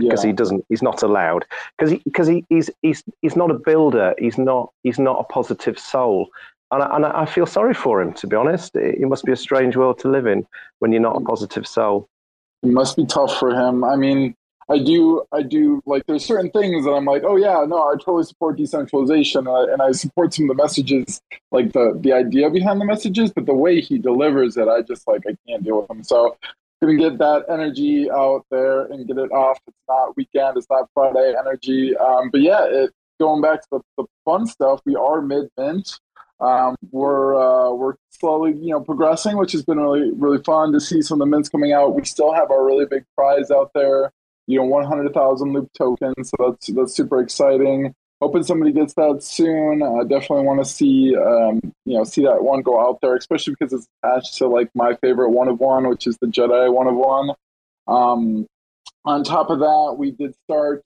because he's not allowed, because he's not a builder. He's not a positive soul. And I feel sorry for him, to be honest. It must be a strange world to live in when you're not a positive soul. It must be tough for him. I mean, I do like, there's certain things that I'm like, oh yeah, no, I totally support decentralization, and I support some of the messages, like the idea behind the messages, but the way he delivers it, I just like, I can't deal with him. So I'm gonna get that energy out there and get it off. It's not weekend, it's not Friday energy. But yeah, going back to the fun stuff, we are mid-mint. We're slowly, progressing, which has been really, really fun to see some of the mints coming out. We still have our really big prize out there, 100,000 Loop tokens. So that's super exciting. Hoping somebody gets that soon. I definitely want to see, see that one go out there, especially because it's attached to like my favorite one of one, which is the Jedi one of one. On top of that, we did start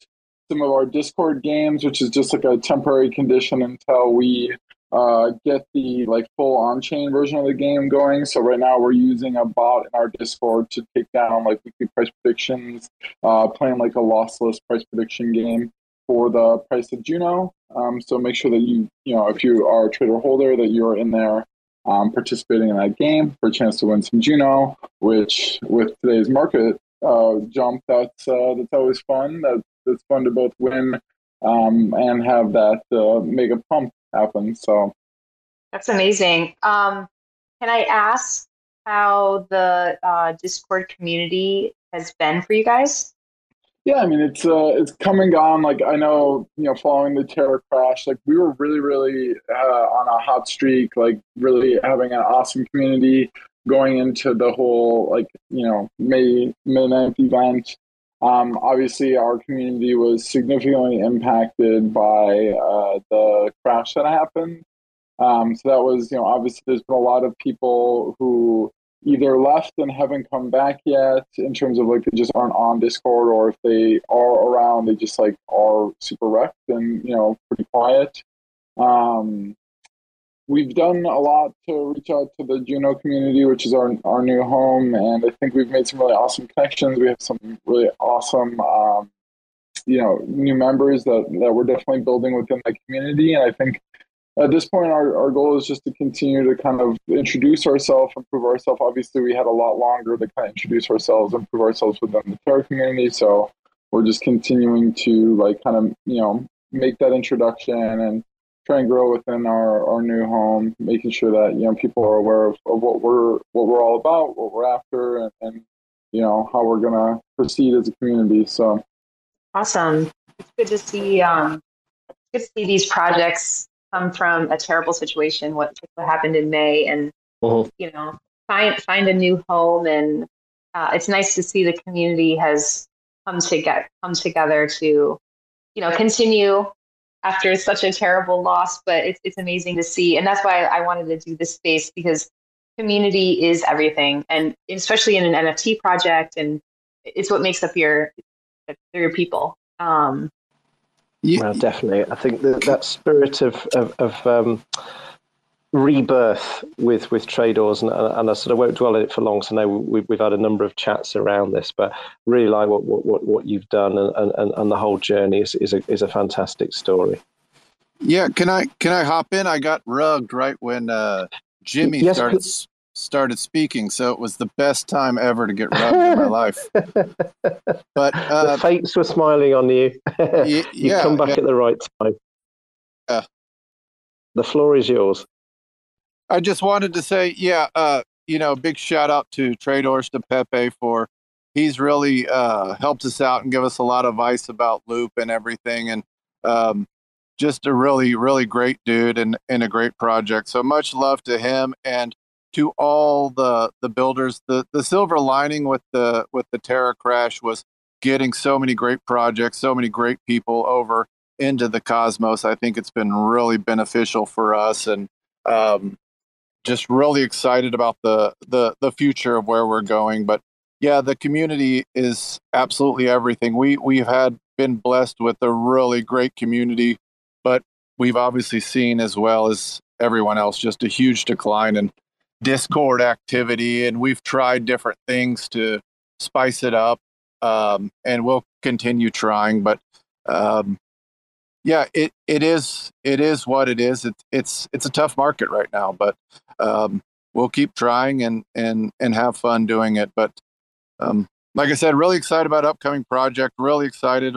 some of our Discord games, which is just like a temporary condition until we get the like full on-chain version of the game going. So right now we're using a bot in our Discord to take down like weekly price predictions, playing like a lossless price prediction game for the price of Juno. So make sure that you if you are a trader holder, that you're in there participating in that game for a chance to win some Juno, which with today's market jump, that's always fun. That's fun to both win and have that mega pump happen. So that's amazing. Can I ask how the Discord community has been for you guys? Yeah, I mean, it's come and gone. Like, I know, following the Terra crash, like we were really, really on a hot streak, like really having an awesome community going into the whole like May 9th event. Obviously, our community was significantly impacted by the crash that happened. So that was, obviously there's been a lot of people who either left and haven't come back yet, in terms of like they just aren't on Discord, or if they are around, they just like are super wrecked and, pretty quiet. We've done a lot to reach out to the Juno community, which is our new home, and I think we've made some really awesome connections. We have some really awesome, new members that we're definitely building within the community. And I think at this point, our goal is just to continue to kind of introduce ourselves, improve ourselves. Obviously, we had a lot longer to kind of introduce ourselves, improve ourselves within the Terra community. So we're just continuing to like kind of make that introduction and try and grow within our new home, making sure that people are aware of what we're all about, what we're after, and how we're gonna proceed as a community. So awesome! It's good to see good to see these projects come from a terrible situation, what happened in May, and you know, find a new home. And it's nice to see the community has come together to, you know, continue after such a terrible loss. But it's amazing to see, and that's why I wanted to do this space, because community is everything, and especially in an NFT project, and it's what makes up your people. Well, definitely, I think that spirit of rebirth with Tradooors, and I sort of won't dwell on it for long. So now we've had a number of chats around this, but really like what you've done, and the whole journey is a fantastic story. Yeah, can I hop in? I got rugged right when Jimmy started speaking, so it was the best time ever to get rubbed in my life. But the fates were smiling on you. You've come back at the right time. Yeah. The floor is yours. I just wanted to say, you know, big shout out to Tradooors, to Pepe, for he's really helped us out and give us a lot of advice about Loop and everything, and just a really, really great dude and a great project. So much love to him and to all the builders. The silver lining with the Terra crash was getting so many great projects, so many great people over into the Cosmos. I think it's been really beneficial for us, and just really excited about the future of where we're going. But yeah, the community is absolutely everything. We've been blessed with a really great community, but we've obviously seen, as well as everyone else, just a huge decline in Discord activity, and we've tried different things to spice it up, and we'll continue trying. But it is what it is. It's a tough market right now, but we'll keep trying and have fun doing it. But like I said, really excited about upcoming project, really excited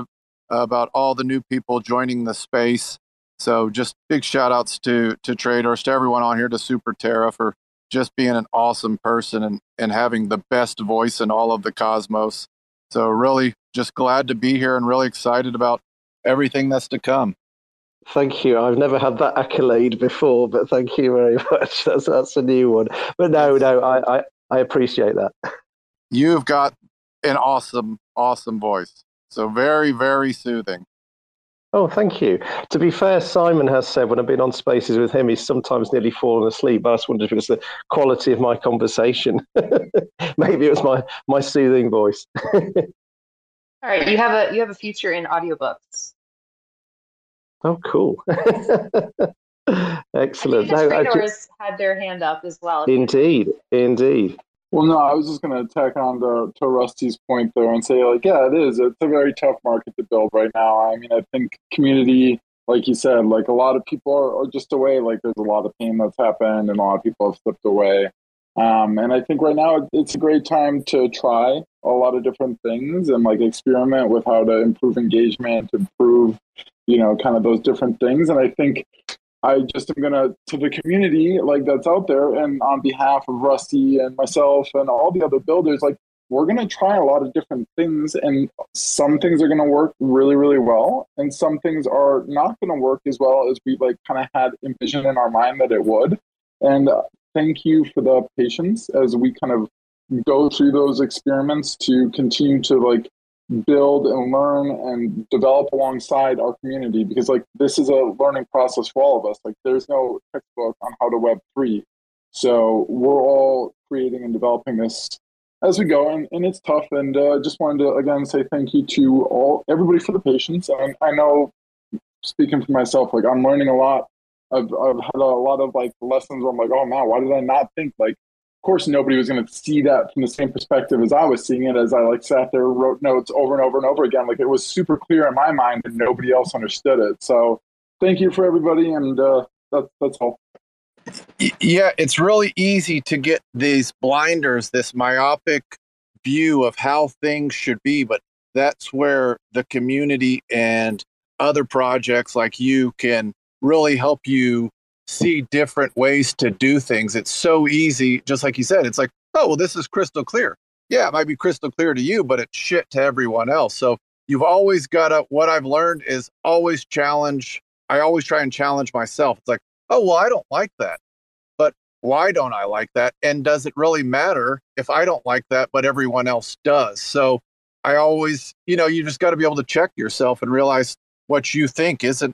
about all the new people joining the space. So just big shout outs to Tradooors, to everyone on here, to Super Terra for just being an awesome person and having the best voice in all of the Cosmos. So really just glad to be here and really excited about everything that's to come. Thank you. I've never had that accolade before, but thank you very much. That's a new one. But I appreciate that. You've got an awesome, awesome voice. So very, very soothing. Oh, thank you. To be fair, Simon has said when I've been on spaces with him, he's sometimes nearly fallen asleep. I just wondered if it was the quality of my conversation. Maybe it was my soothing voice. All right, you have a future in audiobooks. Oh, cool. Excellent. The Tradooors had their hand up as well. Indeed. Well, no, I was just going to tack on to Rusty's point there and say, like, yeah, it is. It's a very tough market to build right now. I mean, I think community, like you said, like a lot of people are just away. Like there's a lot of pain that's happened and a lot of people have slipped away. And I think right now it's a great time to try a lot of different things and like experiment with how to improve engagement, improve, you know, kind of those different things. And I think I just am going to the community like that's out there, and on behalf of Rusty and myself and all the other builders, like we're going to try a lot of different things, and some things are going to work really, really well, and some things are not going to work as well as we like kind of had envisioned in our mind that it would. And thank you for the patience as we kind of go through those experiments to continue to like build and learn and develop alongside our community, because like this is a learning process for all of us. Like there's no textbook on how to Web3, so we're all creating and developing this as we go, and it's tough. And just wanted to again say thank you to everybody for the patience. And I know, speaking for myself, like I'm learning a lot. I've had a lot of like lessons where I'm like, oh man, why did I not think like? Of course, nobody was going to see that from the same perspective as I was seeing it, as I like sat there, wrote notes over and over and over again. Like it was super clear in my mind, and nobody else understood it. So thank you for everybody. And that's all. Yeah, it's really easy to get these blinders, this myopic view of how things should be. But that's where the community and other projects like you can really help you see different ways to do things. It's so easy, just like you said, it's like, oh, well, this is crystal clear. Yeah, it might be crystal clear to you, but it's shit to everyone else. So you've always got to, what I've learned is always challenge I always try and challenge myself. It's like, oh, well, I don't like that, but why don't I like that? And does it really matter if I don't like that, but everyone else does? So I always, you know, you just got to be able to check yourself and realize what you think isn't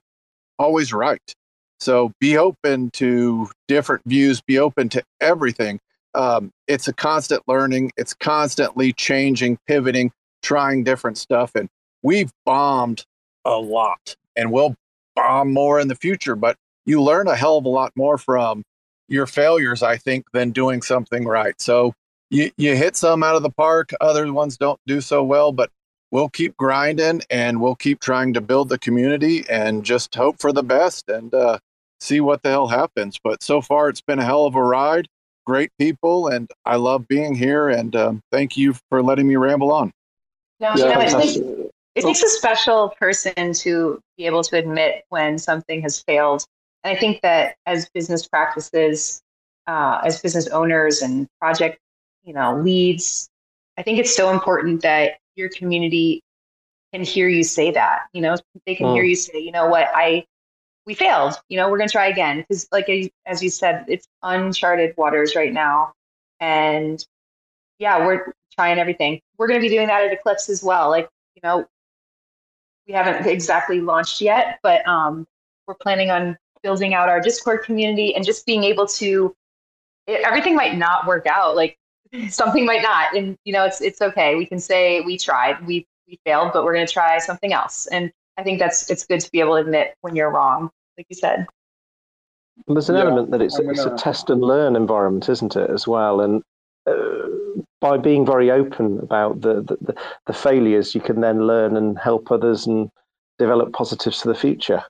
always right. So be open to different views, be open to everything. It's a constant learning. It's constantly changing, pivoting, trying different stuff. And we've bombed a lot and we'll bomb more in the future, but you learn a hell of a lot more from your failures, I think, than doing something right. So you hit some out of the park, other ones don't do so well, but we'll keep grinding and we'll keep trying to build the community and just hope for the best and see what the hell happens. But so far, it's been a hell of a ride. Great people, and I love being here, and thank you for letting me ramble on. No, yeah. It takes a special person to be able to admit when something has failed. And I think that as business practices, as business owners and project, leads, I think it's so important that your community can hear you say that. They can hear you say, you know what, we failed, we're going to try again. Because like, as you said, it's uncharted waters right now. And yeah, we're trying everything. We're going to be doing that at Eclipse as well. Like, we haven't exactly launched yet, but we're planning on building out our Discord community and just being able to, everything might not work out. Like something might not. And, it's okay. We can say we tried, we failed, but we're going to try something else. And I think it's good to be able to admit when you're wrong, like you said. Well, there's an element that it's a test and learn environment, isn't it, as well? And by being very open about the failures, you can then learn and help others and develop positives for the future.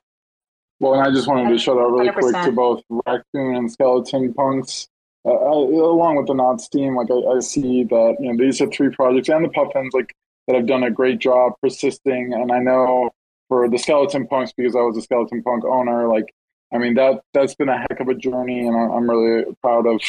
Well, and I just wanted to shout out really 100%. Quick to both Raccoon and Skeleton Punks, along with the Knotz team. Like I see that these are three projects, and the Puffins that have done a great job persisting. And I know. For the Skeleton Punks, because I was a Skeleton Punk owner, that's been a heck of a journey, and I'm really proud of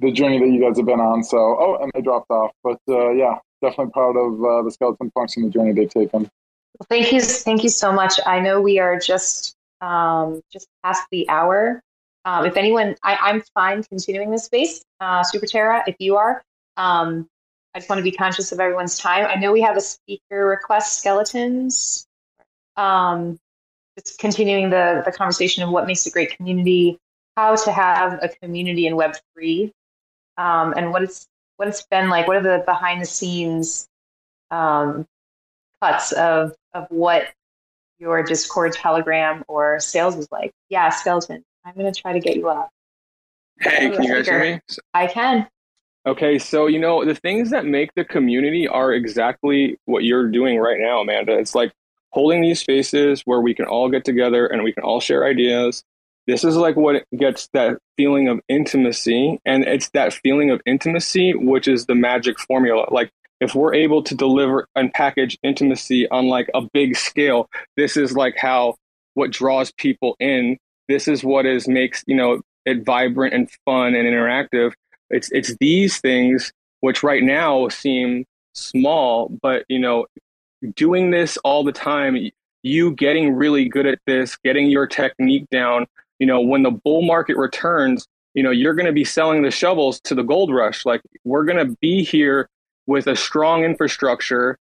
the journey that you guys have been on. So, and they dropped off, but yeah, definitely proud of the Skeleton Punks and the journey they've taken. Well, thank you so much. I know we are just past the hour. If anyone, I'm fine continuing this space, Super Terra. If you are, I just want to be conscious of everyone's time. I know we have a speaker request, Skeletons. It's continuing the conversation of what makes a great community, how to have a community in Web3, and what it's been like. What are the behind the scenes cuts of what your Discord, Telegram, or sales was like? Yeah, Skeleton, I'm gonna try to get you up. Hey, can you guys hear me? I can. Okay, so the things that make the community are exactly what you're doing right now, Amanda. It's like holding these spaces where we can all get together and we can all share ideas. This is what gets that feeling of intimacy. And it's that feeling of intimacy, which is the magic formula. Like if we're able to deliver and package intimacy on a big scale, this is what draws people in. This is what makes, it vibrant and fun and interactive. It's these things which right now seem small, but doing this all the time, you getting really good at this, getting your technique down, when the bull market returns, you're going to be selling the shovels to the gold rush. We're going to be here with a strong infrastructure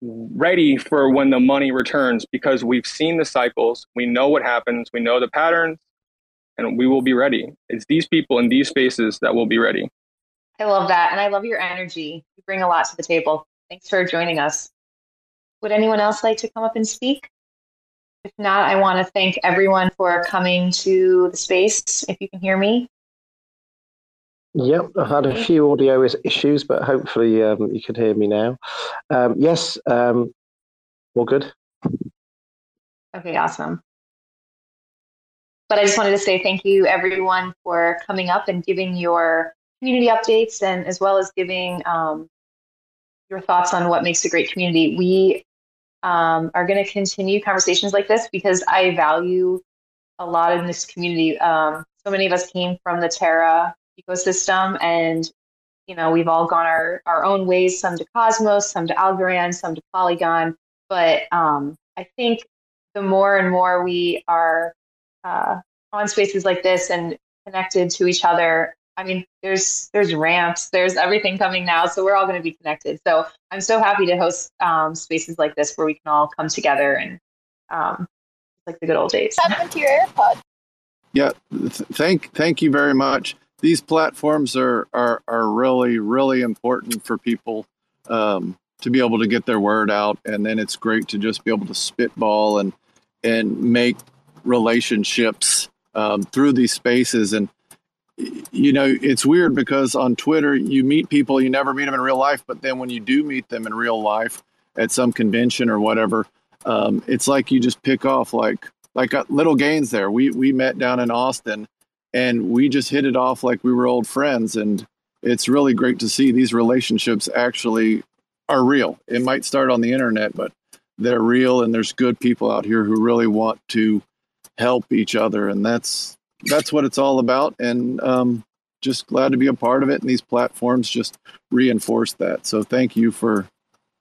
ready for when the money returns, because we've seen the cycles. We know what happens. We know the patterns, and we will be ready. It's these people in these spaces that will be ready. I love that. And I love your energy. You bring a lot to the table. Thanks for joining us. Would anyone else like to come up and speak? If not, I want to thank everyone for coming to the space, if you can hear me. Yep, I've had a few audio issues, but hopefully you can hear me now. Yes, all good. Okay, awesome. But I just wanted to say thank you, everyone, for coming up and giving your community updates, and as well as giving your thoughts on what makes a great community. We are going to continue conversations like this because I value a lot in this community. So many of us came from the Terra ecosystem, and we've all gone our own ways, some to Cosmos, some to Algorand, some to Polygon. But I think the more and more we are on spaces like this and connected to each other. I mean, there's ramps, there's everything coming now, so we're all going to be connected. So I'm so happy to host spaces like this where we can all come together and like the good old days. Happened to your AirPod? Yeah, thank you very much. These platforms are really, really important for people to be able to get their word out, and then it's great to just be able to spitball and make relationships through these spaces. And you know, it's weird because on Twitter, you meet people, you never meet them in real life. But then when you do meet them in real life at some convention or whatever, it's like you just pick off like little gains there. We met down in Austin and we just hit it off like we were old friends. And it's really great to see these relationships actually are real. It might start on the internet, but they're real. And there's good people out here who really want to help each other. And that's what it's all about, and just glad to be a part of it. And these platforms just reinforce that. So thank you for,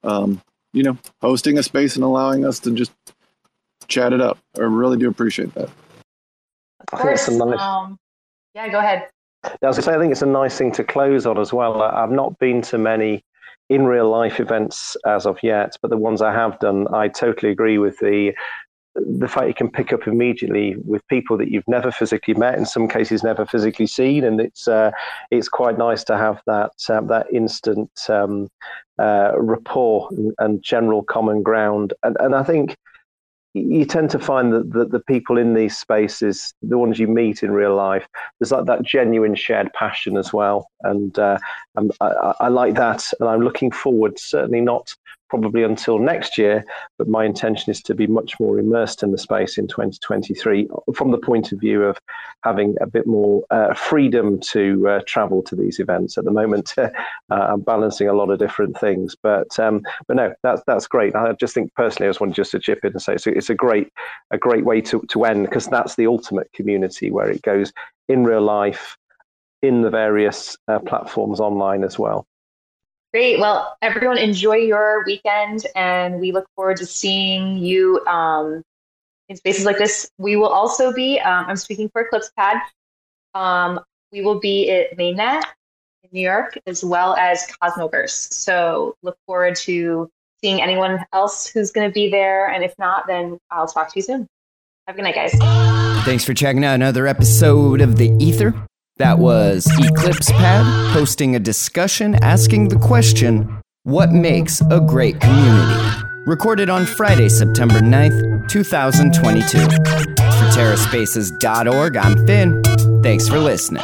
hosting a space and allowing us to just chat it up. I really do appreciate that. Of course. Yeah, go ahead. I was going to say, I think it's a nice thing to close on as well. I've not been to many in real life events as of yet, but the ones I have done, I totally agree with the fact you can pick up immediately with people that you've never physically met, in some cases never physically seen, and it's quite nice to have that instant rapport and general common ground. And I think you tend to find that the people in these spaces, the ones you meet in real life, there's like that genuine shared passion as well. And I like that. And I'm looking forward, certainly not probably until next year, but my intention is to be much more immersed in the space in 2023 from the point of view of having a bit more freedom to travel to these events. At the moment, I'm balancing a lot of different things, but no, that's great. I just think personally, I just wanted to chip in and say, so it's a great way to end, because that's the ultimate community where it goes in real life, in the various platforms online as well. Great. Well, everyone, enjoy your weekend, and we look forward to seeing you in spaces like this. We will also be, I'm speaking for Eclipse Pad, we will be at Mainnet in New York, as well as Cosmoverse. So look forward to seeing anyone else who's going to be there. And if not, then I'll talk to you soon. Have a good night, guys. Thanks for checking out another episode of The Ether. That was Eclipse Pad hosting a discussion asking the question, what makes a great community? Recorded on Friday, September 9th, 2022. For TerraSpaces.org, I'm Finn. Thanks for listening.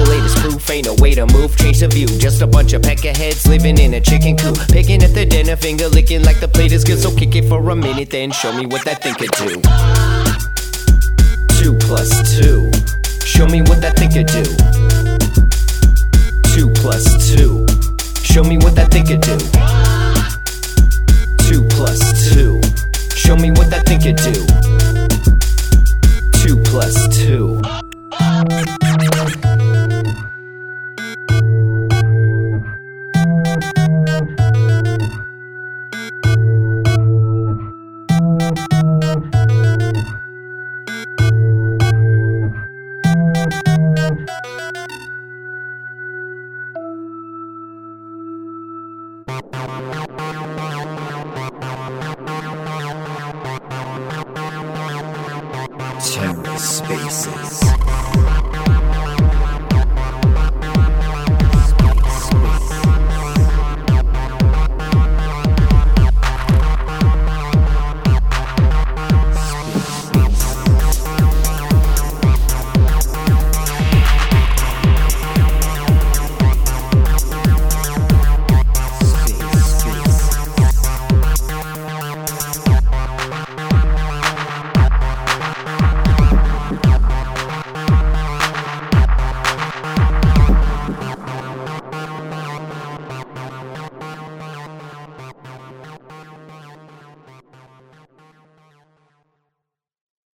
The latest proof ain't a way to move, change the view. Just a bunch of pecker heads living in a chicken coop. Picking at the dinner, finger licking like the plate is good. So kick it for a minute, then show me what that thing could do. 2 + 2. Show me what that thing could do. 2 + 2. Show me what that thing could do. 2 + 2. Show me what that thing could do. could do. 2 + 2. Terra Spaces.